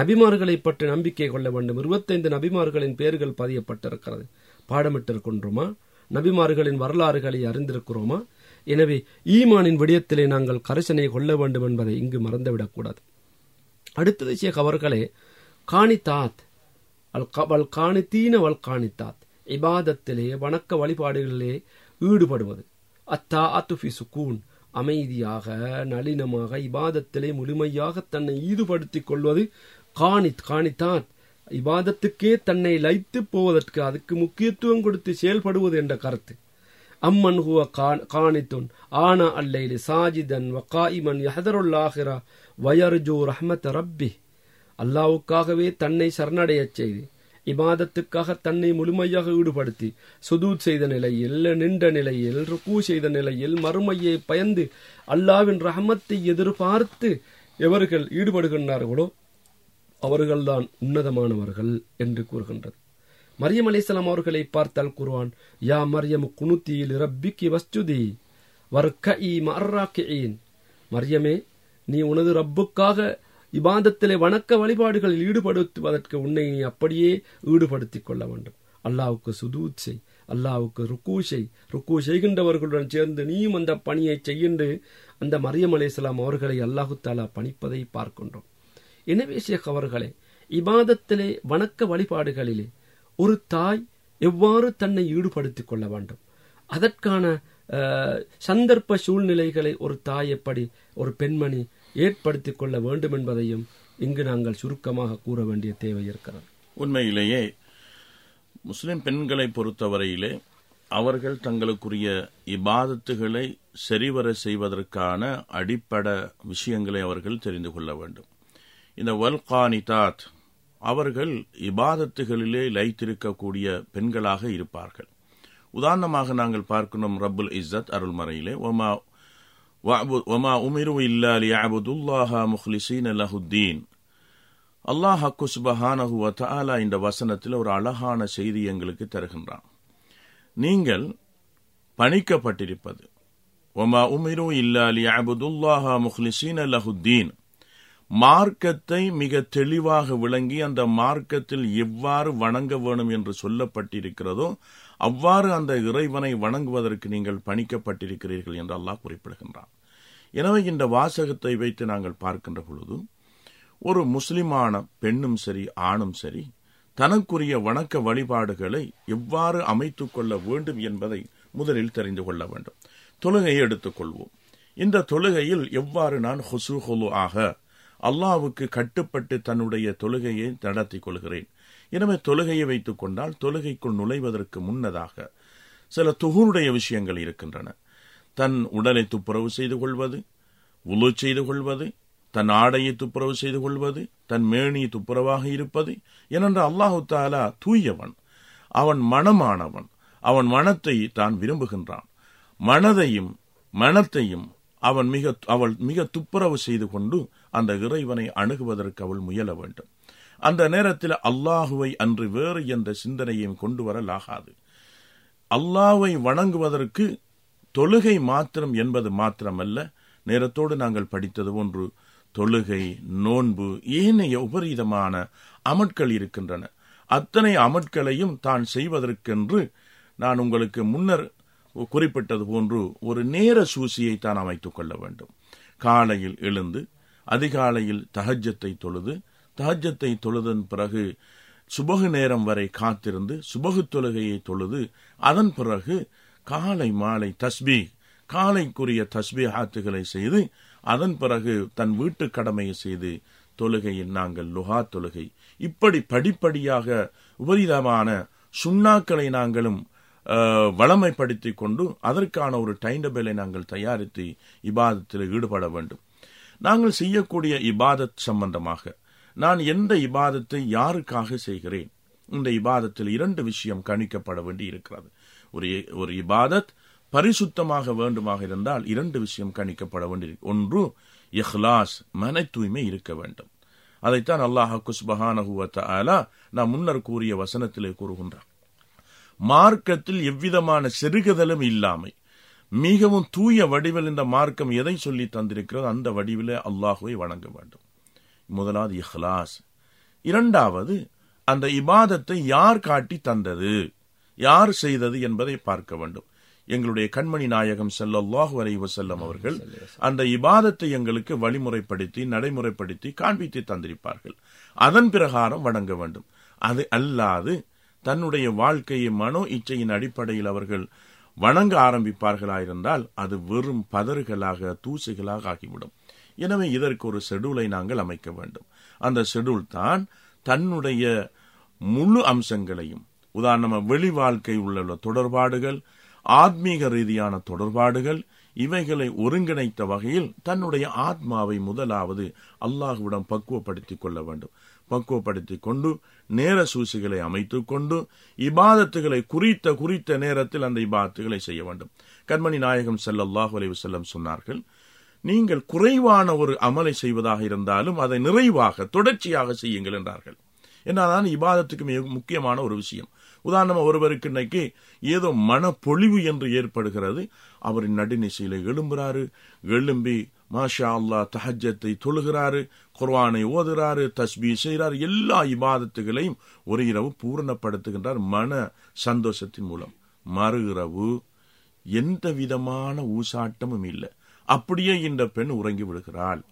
நபிமார்களை பற்றி நம்பிக்கை கொள்ள வேண்டும். இருபத்தைந்து நபிமார்களின் பெயர்கள் பதியப்பட்டிருக்கிறது. பாடமிட்டிருக்கின்றோமா? நபிமார்களின் வரலாறுகளை அறிந்திருக்கிறோமா? எனவே ஈமானின் விடயத்திலே நாங்கள் கரிசனை கொள்ள வேண்டும் என்பதை இங்கு மறந்துவிடக்கூடாது. அடுத்தது ஷேக் அவர்களே, காணித்தாத் அல் கல் காணித்தீன வல் காணித்தாத், இபாதத்திலே வணக்க வழிபாடுகளிலே ஈடுபடுவது, அத்தா அத்துஃபி சுக்கூன், அமைதியாக நளினமாக இபாதத்திலே முழுமையாக தன்னை ஈடுபடுத்திக் கொள்வது. காணித் காணித்தாத் இபாதத்துக்கே தன்னை லைத்து போவதற்கு அதுக்கு முக்கியத்துவம் கொடுத்து செயல்படுவது என்ற கருத்து. அம்மன் ஹுவ காணித்துன் ஆனா அல்லைலி சாஜிதன் வ காயிமன் யஹ்தருல் ஆஹிரா வயர்ஜூ ரஹ்மத் ரப்பி, அல்லாஹ்வுக்காகவே தன்னை சரணடைய செய்து இபாதத்துக்காக தன்னை முழுமையாக ஈடுபடுத்தி சுதூத் செய்த நிலையில், நின்ற நிலையில், ருக்கு செய்த நிலையில், மறுமையை பயந்து அல்லாஹ்வின் ரஹமத்தை எதிர்பார்த்து எவர்கள் ஈடுபடுகின்றார்களோ அவர்கள்தான் உன்னதமானவர்கள் என்று கூறுகின்றது. மரியம் அலைஹிஸ்ஸலாம் அவர்களை பார்த்தால் குர்ஆன் யா மரியம் குனுதி லிரப்பிகி வஸ்ஜுதி வர்கஇ மர்ராகியின், மரியமே நீ உனது ரப்புக்காக இபாதத்திலே வணக்க வழிபாடுகளில் ஈடுபடுத்துவதற்கு உன்னை நீ அப்படியே ஈடுபடுத்திக் கொள்ள வேண்டும். அல்லாஹ்வுக்கு சுஜூத் செய், அல்லாஹ்வுக்கு ருக்கு செய், ருக்கு செய்கின்றவர்களுடன் சேர்ந்து நீயும் அந்த பணியை செய்கின்று அந்த மரியம் அலைஹிஸ்ஸலாம் அவர்களை அல்லாஹு தாலா பணிப்பதை பார்க்கின்றோம். எனவே ஷேக் அவர்களே, இபாதத்திலே வணக்க வழிபாடுகளிலே ஒரு தாய் எவ்வாறு தன்னை ஈடுபடுத்திக் கொள்ள வேண்டும், அதற்கான சந்தர்ப்ப சூழ்நிலைகளை ஒரு தாய் எப்படி, ஒரு பெண்மணி ஏற்படுத்திக் கொள்ள வேண்டும் என்பதையும் இங்கு நாங்கள் சுருக்கமாக கூற வேண்டிய தேவை இருக்கிறது. உண்மையிலேயே முஸ்லிம் பெண்களை பொறுத்தவரையிலே அவர்கள் தங்களுக்குரிய இபாதத்துகளை சரிவர செய்வதற்கான அடிப்படை விஷயங்களை அவர்கள் தெரிந்து கொள்ள வேண்டும். இந்த வல்கானிதாத் அவர்கள் இபாதத்துகளிலே லைத்திருக்கக்கூடிய பெண்களாக இருப்பார்கள். உதாரணமாக நாங்கள் பார்க்கணும் ரப்புல் இஸ்ஸத் அருள்மறையிலே ஒமா ஒமா உமிரு இல்லா லியஅபுதுல்லாஹ முஹ்லிஸீன லஹுத்தீன், அல்லாஹ் சுப்ஹானஹு வ தஆலா இந்த வசனத்தில் ஒரு அழகான செய்தி எங்களுக்கு தருகின்றான். நீங்கள் பணிக்கப்பட்டிருப்பது ஒமா உமிரு இல்லா லியஅபுதுல்லாஹ முஹ்லிஸீன லஹுத்தீன், மார்க்கத்தை மிக தெளிவாக விளங்கி அந்த மார்க்கத்தில் எவ்வாறு வணங்க வேண்டும் என்று சொல்லப்பட்டிருக்கிறதோ அவ்வாறு அந்த இறைவனை வணங்குவதற்கு நீங்கள் பணிக்கப்பட்டிருக்கிறீர்கள் என்று அல்லாஹ் குறிப்பிடுகின்றான். எனவே இந்த வாசகத்தை வைத்து நாங்கள் பார்க்கின்ற பொழுது ஒரு முஸ்லிமான பெண்ணும் சரி ஆணும் சரி தனக்குரிய வணக்க வழிபாடுகளை எவ்வாறு அமைத்துக் கொள்ள வேண்டும் என்பதை முதலில் தெரிந்து கொள்ள வேண்டும். தொழுகையை எடுத்துக்கொள்வோம். இந்த தொழுகையில் எவ்வாறு நான் ஹுசு ஹுலு ஆக அல்லாஹ்வுக்கு கட்டுப்பட்டு தன்னுடைய தொழுகையை நடத்தி கொள்கிறேன். எனவே தொழுகையை வைத்துக் கொண்டால் தொழுகைக்குள் நுழைவதற்கு முன்னதாக சில துஹூருடைய விஷயங்கள் இருக்கின்றன. தன் உடலை துப்புரவு செய்து கொள்வது, உலு செய்து கொள்வது, தன் ஆடையை துப்புரவு செய்து கொள்வது, தன் மேனி துப்புரவாக இருப்பது. ஏனென்றால் அல்லாஹு தாலா தூயவன், அவன் மனமானவன், அவன் மனத்தை தான் விரும்புகின்றான். மனதையும் மனத்தையும் அவன் மிக அவள் மிக துப்புரவு செய்து கொண்டு அந்த இறைவனை அணுகுவதற்கு அவள் முயல வேண்டும். அந்த நேரத்தில் அல்லாஹுவை அன்று வேறு என்ற சிந்தனையும் கொண்டு வரலாகாது. அல்லாஹுவை வணங்குவதற்கு தொழுகை மாத்திரம் என்பது மாத்திரமல்ல, நேரத்தோடு நாங்கள் படித்தது ஒன்று தொழுகை, நோன்பு, ஏனைய உபரீதமான அமட்கள் இருக்கின்றன. அத்தனை அமட்களையும் தான் செய்வதற்கென்று நான் உங்களுக்கு முன்னர் குறிப்பிட்டது போன்று ஒரு நேர சூசியை தான் அமைத்துக் கொள்ள வேண்டும். காலையில் எழுந்து அதிகாலையில் தஹஜ்ஜத்தை தொழுது, தஹஜ்ஜத்தை தொழுதன் பிறகு சுபகு நேரம் வரை காத்திருந்து சுபகு தொழுகையை தொழுது, அதன் பிறகு காலை மாலை தஸ்பீ காலைக்குரிய தஸ்பீஹாத்துகளை செய்து, அதன் பிறகு தன் வீட்டு கடமையை செய்து தொழுகையில் நாங்கள் லுஹா தொழுகை, இப்படி படிப்படியாக உபரிதமான சுண்ணாக்களை நாங்களும் வளமைப்படுத்திக் கொண்டு அதற்கான ஒரு டைம் டேபிளை நாங்கள் தயாரித்து இபாதத்தில் ஈடுபட வேண்டும். நாங்கள் செய்யக்கூடிய இபாதத் சம்பந்தமாக நான் எந்த இபாதத்தை யாருக்காக செய்கிறேன்? இந்த இபாதத்தில் இரண்டு விஷயம் கணிக்கப்பட வேண்டி இருக்கிறது. ஒரு ஒரு இபாதத் பரிசுத்தமாக வேண்டுமாக இருந்தால் இரண்டு விஷயம் கணிக்கப்பட வேண்டியிருக்கு. ஒன்று, இஹ்லாஸ், மன தூய்மை இருக்க வேண்டும். அதைத்தான் அல்லாஹ் சுப்ஹானஹு வ தஆலா நாம் முன்னர் கூறிய வசனத்திலே கூறுகின்றார். மார்க்கத்தில் எவ்விதமான செருகுதலும் இல்லாமை மிகவும் தூய வடிவில் இந்த மார்க்கம் எதை சொல்லி தந்திருக்கிறதோ அந்த வடிவிலே அல்லாஹுவை வணங்க வேண்டும். முதலாவது இஹ்லாஸ். இரண்டாவது, அந்த இபாதத்தை யார் காட்டி தந்தது, யார் செய்தது என்பதை பார்க்க வேண்டும். எங்களுடைய கண்மணி நாயகம் ஸல்லல்லாஹு அலைஹி வஸல்லம் அவர்கள் அந்த இபாதத்தை எங்களுக்கு வழிமுறைப்படுத்தி நடைமுறைப்படுத்தி காண்பித்து தந்திருப்பார்கள். அதன் பிரகாரம் வணங்க வேண்டும். அது அல்லாது தன்னுடைய வாழ்க்கையை மனோ இச்சையின் அடிப்படையில் அவர்கள் வணங்க ஆரம்பிப்பார்களாயிருந்தால் அது வெறும் பதறுகளாக தூசுகளாக ஆகிவிடும். எனவே இதற்கு ஒரு ஷெட்யூலை நாங்கள் அமைக்க வேண்டும். அந்த ஷெட்யூல் தான் தன்னுடைய முழு அம்சங்களையும், உதாரணமாக வெளி வாழ்க்கை உள்ள தொடர்பாடுகள், ஆத்மீக ரீதியான தொடர்பாடுகள், இவைகளை ஒருங்கிணைத்த வகையில் தன்னுடைய ஆத்மாவை முதலாவது அல்லாஹ்விடம் பக்குவப்படுத்திக் கொள்ள வேண்டும். பக்குவப்படுத்திக் கொண்டு நேர சூசிகளை அமைத்துக் கொண்டு இபாதத்துகளை குறித்த குறித்த நேரத்தில் அந்த இபாதத்துகளை செய்ய வேண்டும். கண்மணி நாயகம் ஸல்லல்லாஹு அலைஹி வஸல்லம் சொன்னார்கள், நீங்கள் குறைவான ஒரு அமலை செய்வதாக இருந்தாலும் அதை நிறைவாக தொடர்ச்சியாக செய்யுங்கள் என்றார்கள். என்னதான் இபாதத்துக்கு மிக முக்கியமான ஒரு விஷயம். உதாரணமாக, ஒருவருக்கு இன்னைக்கு ஏதோ மனப்பொழிவு என்று ஏற்படுகிறது, அவரின் நடுநிசையில் எழும்புறாரு, எழும்பி மாஷா அல்லா தஹஜத்தை தொழுகிறாரு, குர்ஆனை ஓதுகிறாரு, தஸ்பீ செய்கிறாரு, எல்லா இபாதத்துகளையும் ஒரு இரவு பூரணப்படுத்துகின்றார் மன சந்தோஷத்தின் மூலம். மறு இரவு எந்த விதமான ஊசாட்டமும் இல்லை. அப்படியே இந்த பெண் உறங்கி விடுகிறாள்,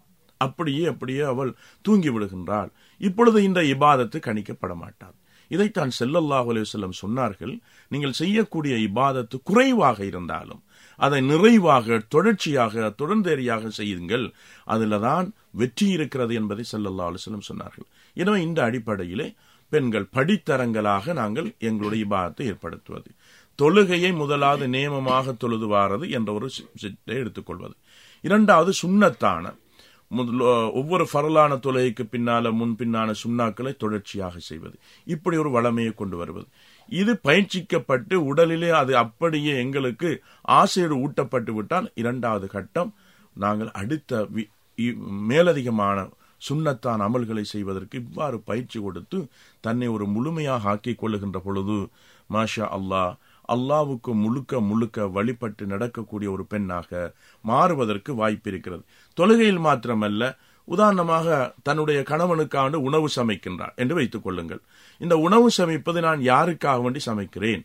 அப்படியே அப்படியே அவள் தூங்கி விடுகின்றாள். இப்பொழுது இந்த இபாதத்து கணிக்கப்பட மாட்டாள். இதைத்தான் ஸல்லல்லாஹு அலைஹி வஸல்லம் சொன்னார்கள், நீங்கள் செய்யக்கூடிய இபாதத்து குறைவாக இருந்தாலும் அதை நிறைவாக தொடர்ச்சியாக தொடர்ந்தேரியாக செய்யுங்கள், அதில் தான் வெற்றி இருக்கிறது என்பதை ஸல்லல்லாஹு அலைஹி வஸல்லம் சொன்னார்கள். எனவே இந்த அடிப்படையிலே பெண்கள் படித்தரங்களாக நாங்கள் எங்களுடைய இபாதத்தை ஏற்படுத்துவது, தொழுகையை முதலாவது நியமமாக தொழுதுவாரது என்ற ஒரு சிட்டை எடுத்துக்கொள்வது. இரண்டாவது, சுன்னத்தான ஒவ்வொரு ஃபரலான தொழுகைக்கு பின்னால முன்பின்னான சுன்னாக்களை தொடர்ச்சியாக செய்வது. இப்படி ஒரு வளமையை கொண்டு வருவது. இது பயிற்சிக்கப்பட்டு உடலிலே அது அப்படியே எங்களுக்கு ஆசையோடு ஊட்டப்பட்டு விட்டால் இரண்டாவது கட்டம் நாங்கள் அடுத்த மேலதிகமான சுன்னத்தான் அமல்களை செய்வதற்கு இவ்வாறு பயிற்சி கொடுத்து தன்னை ஒரு முழுமையாக ஆக்கிக் கொள்ளுகின்ற பொழுது மாஷா அல்லாஹ் அல்லாவுக்கு முழுக்க முழுக்க வழிபட்டு நடக்கக்கூடிய ஒரு பெண்ணாக மாறுவதற்கு வாய்ப்பு இருக்கிறது. தொழுகையில் மாத்திரமல்ல, உதாரணமாக தன்னுடைய கணவனுக்காண்டு உணவு சமைக்கின்றார் என்று வைத்துக் கொள்ளுங்கள். இந்த உணவு சமைப்பது நான் யாருக்காக வேண்டி சமைக்கிறேன்,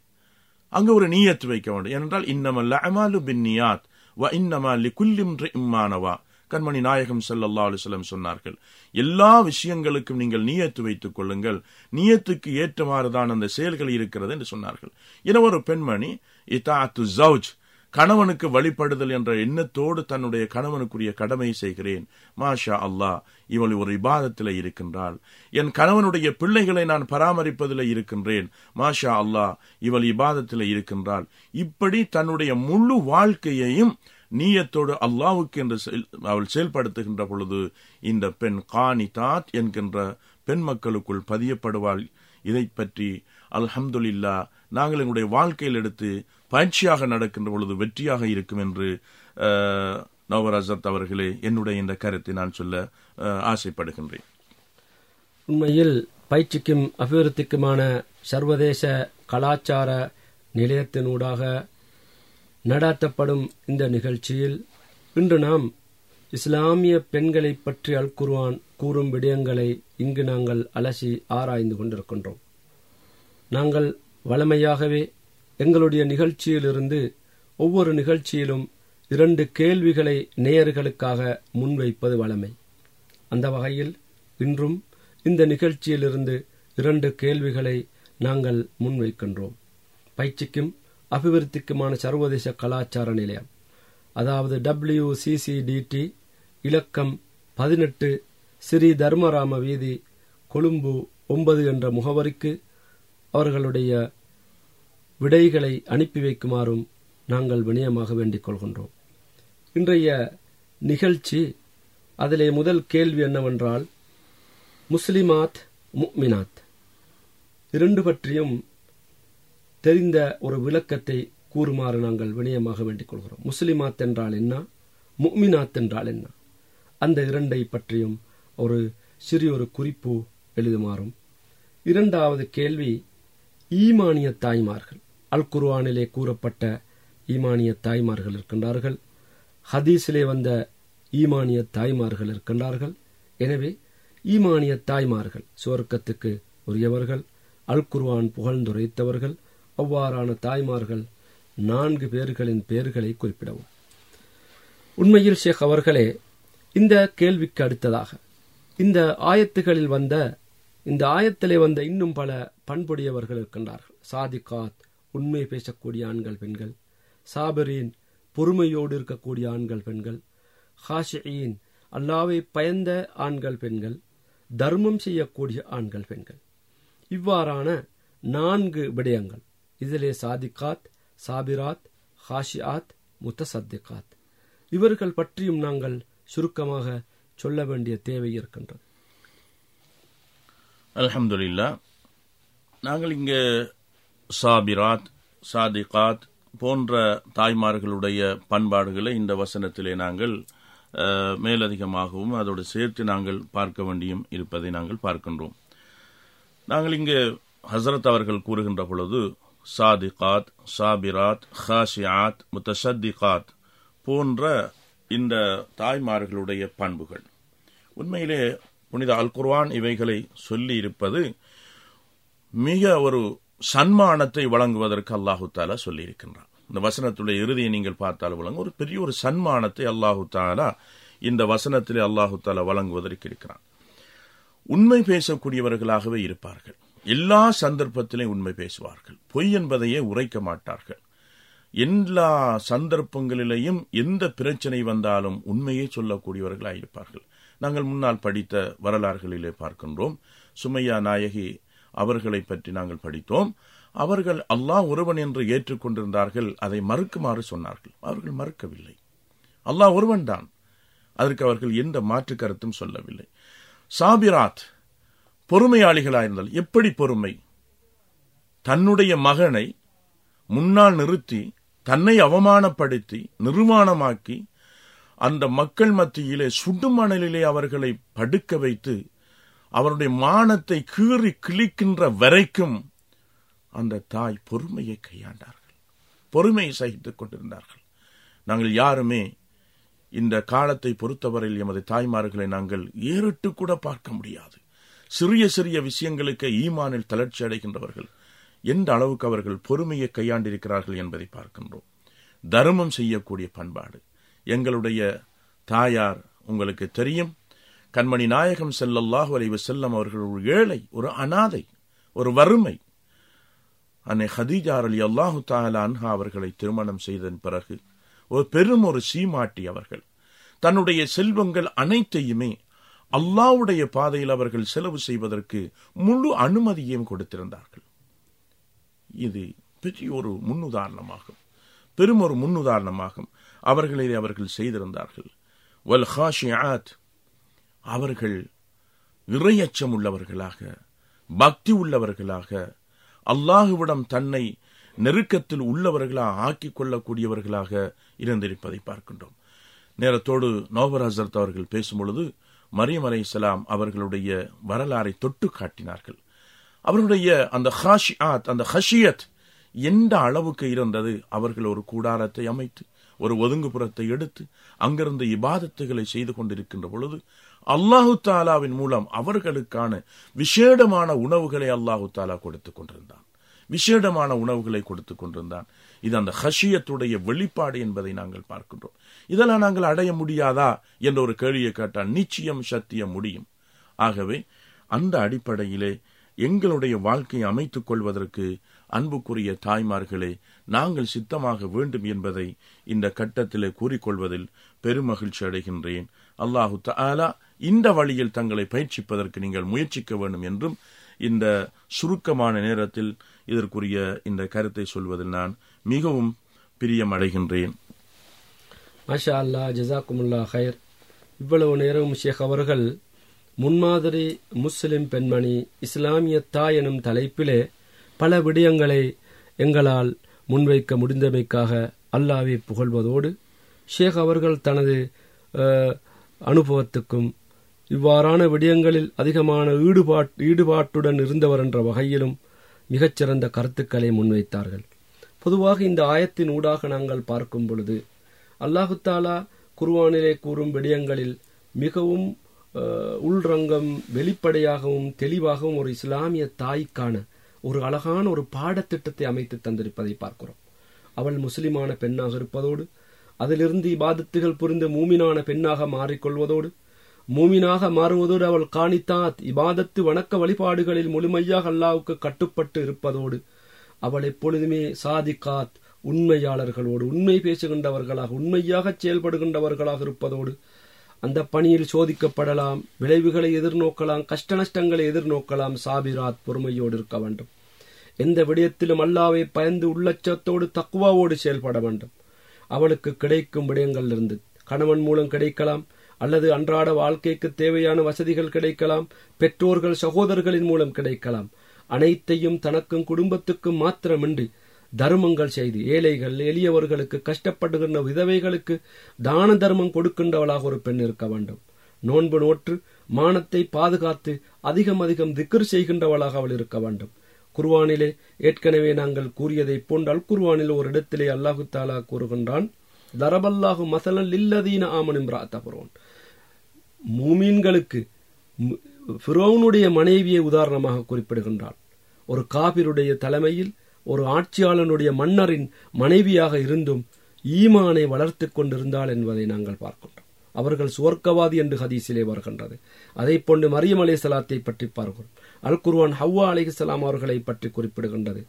அங்கு ஒரு நீயத்து வைக்க வேண்டும். ஏனென்றால் இன்னமல் அஅமாலு பின்னியாத் வ இன்னமா லிகுல்லி இம்ரிஇம் மா நவா. கண்மணி நாயகம் ஸல்லல்லாஹு அலைஹி வஸல்லம் சொன்னார்கள், எல்லா விஷயங்களுக்கும் நீங்கள் நியத்து வைத்துக் கொள்ளுங்கள், நியத்துக்கு ஏற்றமாறுதான் அந்த செயல்கள் இருக்கிறது என்று சொன்னார்கள். என ஒரு பெண்மணி இதாஅத்து ஸௌஜ், கணவனுக்கு வழிபடுதல் என்ற எண்ணத்தோடு தன்னுடைய கணவனுக்குரிய கடமையை செய்கிறேன், மாஷா அல்லாஹ் இவள் ஒரு இபாதத்தில் இருக்கின்றாள். என் கணவனுடைய பிள்ளைகளை நான் பராமரிப்பதில் இருக்கின்றேன், மாஷா அல்லாஹ் இவள் இபாதத்தில் இருக்கின்றாள். இப்படி தன்னுடைய முழு வாழ்க்கையையும் நீயத்தோடு அல்லாவுக்கு என்று அவள் செயல்படுத்துகின்ற பொழுது இந்த பெண் கானிதாத் என்கின்ற பெண் மக்களுக்குள் பதியப்படுவாள். இதை பற்றி அல்ஹம்துலில்லா நாங்கள் எங்களுடைய வாழ்க்கையில் எடுத்து பயிற்சியாக நடக்கின்ற பொழுது வெற்றியாக இருக்கும் என்று நவர் அசத் அவர்களே என்னுடைய இந்த கருத்தை நான் சொல்ல ஆசைப்படுகின்றேன். உண்மையில் பயிற்சிக்கும் அபிவிருத்திக்குமான சர்வதேச கலாச்சார நிலையத்தினூடாக நடாத்தப்படும் இந்த நிகழ்ச்சியில் இன்று நாம் இஸ்லாமிய பெண்களை பற்றி அல் குர்ஆன் கூறும் விடயங்களை இங்கு நாங்கள் அலசி ஆராய்ந்து கொண்டிருக்கின்றோம். நாங்கள் வளமையாகவே எங்களுடைய நிகழ்ச்சியிலிருந்து ஒவ்வொரு நிகழ்ச்சியிலும் இரண்டு கேள்விகளை நேயர்களுக்காக முன்வைப்பது வளமை. அந்த வகையில் இன்றும் இந்த நிகழ்ச்சியிலிருந்து இரண்டு கேள்விகளை நாங்கள் முன்வைக்கின்றோம். பயிற்சிக்கும் அபிவிருத்திக்குமான சர்வதேச கலாச்சார நிலையம், அதாவது டபிள்யூ சிசிடிடி, இலக்கம் பதினெட்டு, ஸ்ரீ தர்மராம வீதி, கொழும்பு ஒன்பது என்ற முகவரிக்கு அவர்களுடைய விடைகளை அனுப்பி வைக்குமாறும் நாங்கள் வினயமாக வேண்டிக் கொள்கின்றோம். இன்றைய நிகழ்ச்சி அதிலே முதல் கேள்வி என்னவென்றால், முஸ்லிமாத் முக்மினாத் இரண்டு பற்றியும் தெரிந்த ஒரு விளக்கத்தை கூறுமாறு நாங்கள் வினயமாக வேண்டிக் கொள்கிறோம். முஸ்லிமாத் என்றால் என்ன, முக்மினாத் என்றால் என்ன, அந்த இரண்டை பற்றியும் ஒரு சிறியொரு குறிப்பு எழுதுமாறும். இரண்டாவது கேள்வி, ஈமானிய தாய்மார்கள், அல் குர்ஆனிலே கூறப்பட்ட ஈமானிய தாய்மார்கள் இருக்கின்றார்கள், ஹதீஸிலே வந்த ஈமானிய தாய்மார்கள் இருக்கின்றார்கள். எனவே ஈமானிய தாய்மார்கள் சுவர்க்கத்துக்கு உரியவர்கள், அல் குர்ஆன் புகழ்ந்துரைத்தவர்கள். அவ்வாறான தாய்மார்கள் நான்கு பேர்களின் பெயர்களை குறிப்பிடவும். உண்மையில் ஷேக் அவர்களே, இந்த கேள்விக்கு அடுத்ததாக இந்த ஆயத்துகளில் வந்த இந்த ஆயத்திலே வந்த இன்னும் பல பண்புடையவர்கள் இருக்கின்றார்கள். சாதிகாத் உண்மை பேசக்கூடிய ஆண்கள் பெண்கள், சாபரீன் பொறுமையோடு இருக்கக்கூடிய ஆண்கள் பெண்கள், ஹாஷியீன் அல்லாஹ்வை பயந்த ஆண்கள் பெண்கள், தர்மம் செய்யக்கூடிய ஆண்கள் பெண்கள். இவ்வாறான நான்கு விடயங்கள். இதிலே சாதிகாத், சாபிராத், ஹாஷியாத், முத்தசத்திகாத் இவர்கள் பற்றியும் நாங்கள் சுருக்கமாக சொல்ல வேண்டிய தேவை இருக்கின்றது. அல்ஹம்துலில்லாஹ், நாங்கள் இங்கே சாபிராத், சாதிகாத் போன்ற தாய்மார்களுடைய பண்பாடுகளை இந்த வசனத்திலே நாங்கள் மேலதிகமாகவும் அதோடு சேர்த்து நாங்கள் பார்க்க வேண்டியும் இருப்பதை நாங்கள் பார்க்கின்றோம். நாங்கள் இங்கே ஹசரத் அவர்கள் கூறுகின்ற பொழுது சாதிகாத், சாபிராத், ஹாஷியாத், முத்தசத்திகாத் போன்ற இந்த தாய்மார்களுடைய பண்புகள். உண்மையிலே புனித அல் குர்ஆன் இவைகளை சொல்லி இருப்பது மிக ஒரு சன்மானத்தை வழங்குவதற்கு அல்லாஹு தாலா சொல்லியிருக்கின்றார். இந்த வசனத்துடைய இறுதியை நீங்கள் பார்த்தால் வழங்கும் ஒரு பெரிய ஒரு சன்மானத்தை அல்லாஹு தாலா இந்த வசனத்திலே அல்லாஹு தாலா வழங்குவதற்கு இருக்கிறார். உண்மை பேசக்கூடியவர்களாகவே இருப்பார்கள், எல்லா சந்தர்ப்பத்திலே உண்மை பேசுவார்கள், பொய் என்பதையே உரைக்க மாட்டார்கள், எல்லா சந்தர்ப்பங்களிலேயும் எந்த பிரச்சனை வந்தாலும் உண்மையை சொல்லக்கூடியவர்களாக இருப்பார்கள். நாங்கள் முன்னால் படித்த வரலாறுகளிலே பார்க்கின்றோம். சுமையா நாயகி அவர்களை பற்றி நாங்கள் படித்தோம். அவர்கள் அல்லாஹ் ஒருவன் என்று ஏற்றுக்கொண்டிருந்தார்கள், அதை மறுக்குமாறு சொன்னார்கள், அவர்கள் மறுக்கவில்லை, அல்லாஹ் ஒருவன் தான், அதற்கு அவர்கள் எந்த மாற்று கருத்தும் சொல்லவில்லை. சாபிராத் பொறுமையாளிகளாயிருந்தால் எப்படி பொறுமை, தன்னுடைய மகனை முன்னால் நிறுத்தி தன்னை அவமானப்படுத்தி நிர்வாணமாக்கி அந்த மக்கள் மத்தியிலே சுடுமணலிலே அவர்களை படுக்க வைத்து அவருடைய மானத்தை கீறி கிழிக்கின்ற வரைக்கும் அந்த தாய் பொறுமையை கையாண்டார்கள், பொறுமையை சகித்துக் கொண்டிருந்தார்கள். நாங்கள் யாருமே இந்த காலத்தை பொறுத்தவரையில் எமது தாய்மார்களை நாங்கள் ஏறிட்டு கூட பார்க்க முடியாது. சிறிய சிறிய விஷயங்களுக்கு ஈமானில் தளர்ச்சி அடைகின்றவர்கள் எந்த அளவுக்கு அவர்கள் பொறுமையை கையாண்டிருக்கிறார்கள் என்பதை பார்க்கின்றோம். தர்மம் செய்யக்கூடிய பண்பாடு எங்களுடைய தாயார் உங்களுக்கு தெரியும். கண்மணி நாயகம் ஸல்லல்லாஹு அலைஹி வஸல்லம் அவர்கள் ஒரு ஏழை, ஒரு அனாதை, ஒரு வறுமை. அன்னை கதீஜா ரலியல்லாஹு தஆலா அன்ஹா அவர்களை திருமணம் செய்ததன் பிறகு ஒரு பெரும் ஒரு சீமாட்டி அவர்கள் தன்னுடைய செல்வங்கள் அனைத்தையுமே அல்லாஹ்வுடைய பாதையில் அவர்கள் செலவு செய்வதற்கு முழு அனுமதியையும் கொடுத்திருந்தார்கள். இது பெரிய ஒரு முன்னுதாரணமாகும், பெரும் ஒரு முன்னுதாரணமாகும். அவர்களை அவர்கள் செய்திருந்தார்கள். வல் ஹாஷியாத் அவர்கள் இறையச்சம் உள்ளவர்களாக, பக்தி உள்ளவர்களாக, அல்லாஹுவிடம் தன்னை நெருக்கத்தில் உள்ளவர்களாக ஆக்கிக் கொள்ளக்கூடியவர்களாக இருந்திருப்பதை பார்க்கின்றோம். நேரத்தோடு நோபர் ஹசரத் அவர்கள் பேசும்பொழுது மரியம் அலைஹிஸ்ஸலாம் அவர்களுடைய வரலாறை தொட்டு காட்டினார்கள். அவருடைய அந்த ஹாஷியாத், அந்த ஹஷியத் எந்த அளவுக்கு இருந்தது. அவர்கள் ஒரு கூடாரத்தை அமைத்து ஒரு ஒதுங்குபுறத்தை எடுத்து அங்கிருந்து இபாதத்துகளை செய்து கொண்டிருக்கின்ற பொழுது அல்லாஹு தாலாவின் மூலம் அவர்களுக்கான விசேடமான உணவுகளை அல்லாஹு தாலா கொடுத்துக் கொண்டிருந்தான், விசேடமான உணவுகளை கொடுத்துக் கொண்டிருந்தான். இது அந்த ஹஷியத்துடைய வெளிப்பாடு என்பதை நாங்கள் பார்க்கின்றோம். இதெல்லாம் நாங்கள் அடைய முடியாதா என்ற ஒரு கேள்வியை கேட்டால் நிச்சயம் சத்தியம் முடியும். ஆகவே அந்த அடிப்படையிலே எங்களுடைய வாழ்க்கையை அமைத்துக் கொள்வதற்கு அன்புக்குரிய தாய்மார்களே நாங்கள் சித்தமாக வேண்டும் என்பதை இந்த கட்டத்திலே கூறிக்கொள்வதில் பெருமகிழ்ச்சி அடைகின்றேன். அல்லாஹு தஆலா இந்த வழியில் தங்களை பயிற்சிப்பதற்கு நீங்கள் முயற்சிக்க வேண்டும் என்றும் இந்த சுருக்கமான நேரத்தில் இதற்குரிய இந்த கருத்தை சொல்வதில் நான் மிகவும் பிரியமடைகின்றேன். மாஷா அல்லாஹ், ஜஸாக்குமுல்லாஹ் ஹைர். இவ்வளவு நேரம் ஷேக் அவர்கள் முன்மாதிரி முஸ்லிம் பெண்மணி இஸ்லாமிய தாய் எனும் தலைப்பிலே பல விடயங்களை எங்களால் முன்வைக்க முடிந்தமைக்காக அல்லாஹ்வை புகழ்வதோடு, ஷேக் அவர்கள் தனது அனுபவத்துக்கும் இவ்வாறான விடயங்களில் அதிகமான ஈடுபாட் ஈடுபாட்டுடன் இருந்தவர் என்ற வகையிலும் மிகச்சிறந்த கருத்துக்களை முன்வைத்தார்கள். பொதுவாக இந்த ஆயத்தின் ஊடாக நாங்கள் பார்க்கும் பொழுது அல்லாஹு தாலா குர்ஆனிலே கூறும் விடயங்களில் மிகவும் உள்ரங்கம் வெளிப்படையாகவும் தெளிவாகவும் ஒரு இஸ்லாமிய தாய்க்கான ஒரு அழகான ஒரு பாடத்திட்டத்தை அமைத்து தந்திருப்பதை பார்க்கிறோம். அவள் முஸ்லிமான பெண்ணாக இருப்பதோடு, அதிலிருந்து இபாதத்துகள் புரிந்து மூமினான பெண்ணாக மாறிக்கொள்வதோடு, மூமினாக மாறுவதோடு அவள் காணித்தாத் இபாதத்து வணக்க வழிபாடுகளில் முழுமையாக அல்லாஹ்வுக்கு கட்டுப்பட்டு இருப்பதோடு, அவள் எப்பொழுதுமே சாதிகாத் உண்மையாளர்களோடு உண்மை பேசுகின்றவர்களாக உண்மையாக செயல்படுகின்றவர்களாக இருப்பதோடு, அந்த பணியில் சோதிக்கப்படலாம், விளைவுகளை எதிர்நோக்கலாம், கஷ்ட நஷ்டங்களை எதிர்நோக்கலாம், சாபிராத் பொறுமையோடு இருக்க வேண்டும், எந்த விடயத்திலும் அல்லாஹ்வை பயந்து உள்ளச்சத்தோடு தக்வாவோடு செயல்பட வேண்டும். அவளுக்கு கிடைக்கும் விடயங்கள் இருந்து கணவன் மூலம் கிடைக்கலாம், அல்லது அன்றாட வாழ்க்கைக்கு தேவையான வசதிகள் கிடைக்கலாம், பெற்றோர்கள் சகோதரர்களின் மூலம் கிடைக்கலாம், அனைத்தையும் தனக்கும் குடும்பத்துக்கும் மாத்திரமின்றி தர்மங்கள் செய்து ஏழைகள் எளியவர்களுக்கு கஷ்டப்படுகின்ற விதவைகளுக்கு தான தர்மம் கொடுக்கின்றவளாக ஒரு பெண் இருக்க வேண்டும். நோன்பு நோற்று மானத்தை பாதுகாத்து அதிகம் அதிகம் திக்ர் செய்கின்றவளாக அவள் இருக்க வேண்டும். குர்ஆனிலே ஏற்கனவே நாங்கள் கூறியதை போன்ற அல் குர்ஆனில் ஒரு இடத்திலே அல்லாஹு தாலா கூறுகின்றான், தரபல்லாஹு மசலன் லில்லதீன ஆமனு இம்ராஅத்தஃபிரௌன், மூமீன்களுக்கு ஃபிரௌனுடைய மனைவியை உதாரணமாக குறிப்பிடுகின்றான். ஒரு காபிருடைய தலைமையில் ஒரு ஆட்சியாளனுடைய மன்னரின் மனைவியாக இருந்தும் ஈமானை வளர்த்து கொண்டிருந்தாள் என்பதை நாங்கள் பார்க்கின்றோம். அவர்கள் சுவர்க்கவாதி என்று ஹதீஸிலே வருகின்றது. அதை போன்று மரியம் அலைஹிஸ்ஸலாத்தை பற்றி பார்க்கிறோம். அல் குர்ஆன் ஹவ்வா அலைஹிஸ்ஸலாம் அவர்களை பற்றி குறிப்பிடுகின்றது.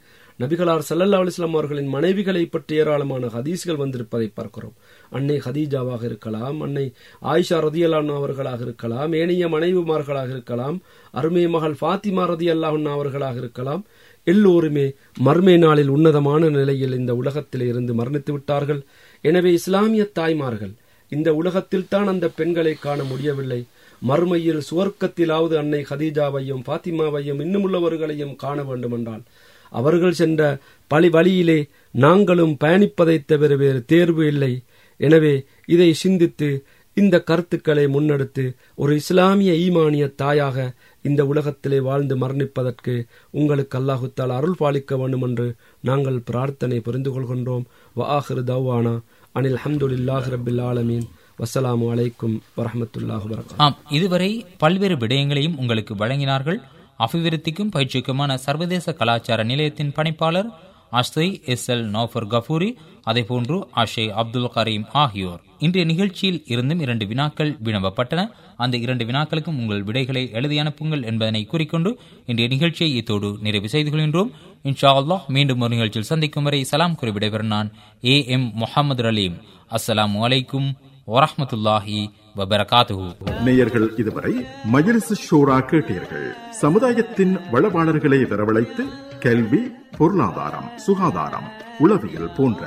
நபிகளார் ஸல்லல்லாஹு அலைஹி வஸல்லம் அவர்களின் மனைவிகளை பற்றி ஏராளமான ஹதீஸ்கள் வந்திருப்பதை பார்க்கிறோம். அன்னை ஹதீஜாவாக இருக்கலாம், அன்னை ஆயிஷா ரதியல்லாஹு அன்ஹா அவர்களாக இருக்கலாம், ஏனைய மனைவிமார்களாக இருக்கலாம், அருமை மகள் ஃபாத்திமா ரதியல்லாஹு அன்ஹா அவர்களாக இருக்கலாம். எல்லோருமே மர்மை நாளில் உன்னதமான நிலையில் இந்த உலகத்திலே இருந்து மரணித்து விட்டார்கள். எனவே இஸ்லாமிய தாய்மார்கள் இந்த உலகத்தில் தான் அந்த பெண்களை காண முடியவில்லை, மறுமையில் சுவர்க்கத்திலாவது அன்னை ஹதீஜாவையும் ஃபாத்திமாவையும் இன்னுமுள்ளவர்களையும் காண வேண்டுமென்றால் அவர்கள் சென்ற பழி வழியிலே நாங்களும் பயணிப்பதை தவிர வேறு தேர்வு இல்லை. எனவே இதை சிந்தித்து இந்த கருத்துக்களை முன்னெடுத்து ஒரு இஸ்லாமிய ஈமானிய தாயாக இந்த உலகத்திலே வாழ்ந்து மரணிப்பதற்கு உங்களுக்கு அல்லாஹு தஆலா அருள் பாலிக்க வேண்டும் என்று நாங்கள் பிரார்த்தனை புரிந்து கொள்கின்றோம். வ ஆகிரு தவ்வானா அனில் அல்ஹம்துலில்லாஹி ரப்பில் ஆலமீன். வஸ்ஸலாமு அலைக்கும் வரஹ்மத்துல்லாஹி வ பரகாத்துஹு. ஆம், இதுவரை பல்வேறு விடயங்களையும் உங்களுக்கு வழங்கினார்கள் அபிவிருத்திக்கும் பயிற்சிக்குமான சர்வதேச கலாச்சார நிலையத்தின் பணிப்பாளர் அஸ்ரி எஸ் எல் நோபர் கபூரி, அதே போன்று ஷேக் அப்துல் கரீம் ஆகியோர். இன்றைய நிகழ்ச்சியில் இருந்தும் இரண்டு வினாக்கள் வினவப்பட்டன. அந்த இரண்டு வினாக்களுக்கும் உங்கள் விடைகளை எழுதி அனுப்புங்கள் என்பதனை குறிக்கொண்டு இன்றைய நிகழ்ச்சியை இத்தோடு நிறைவு செய்து கொள்கின்றோம். இன்ஷா அல்லாஹ் மீண்டும் ஒரு நிகழ்ச்சியில் சந்திக்கும் வரை சலாம் கூறி விடைபெறும் நான் ஏ எம் முஹம்மது ரலீம். அஸ்ஸலாமு அலைக்கும் வரஹ்மத்துல்லாஹி வபரகாத்துஹு. நேயர்கள், இதுவரை மஜ்லிஸ் ஷூரா கேட்டீர்கள். சமுதாயத்தின் வளவாளர்களை வரவழைத்து கல்வி, பொருளாதாரம், சுகாதாரம், உளவியல் போன்ற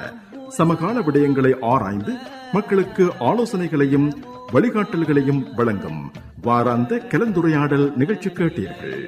சமகால விடயங்களை ஆராய்ந்து மக்களுக்கு ஆலோசனைகளையும் வழிகாட்டல்களையும் வழங்கும் வாராந்த கலந்துரையாடல் நிகழ்ச்சி கேட்டீர்கள்.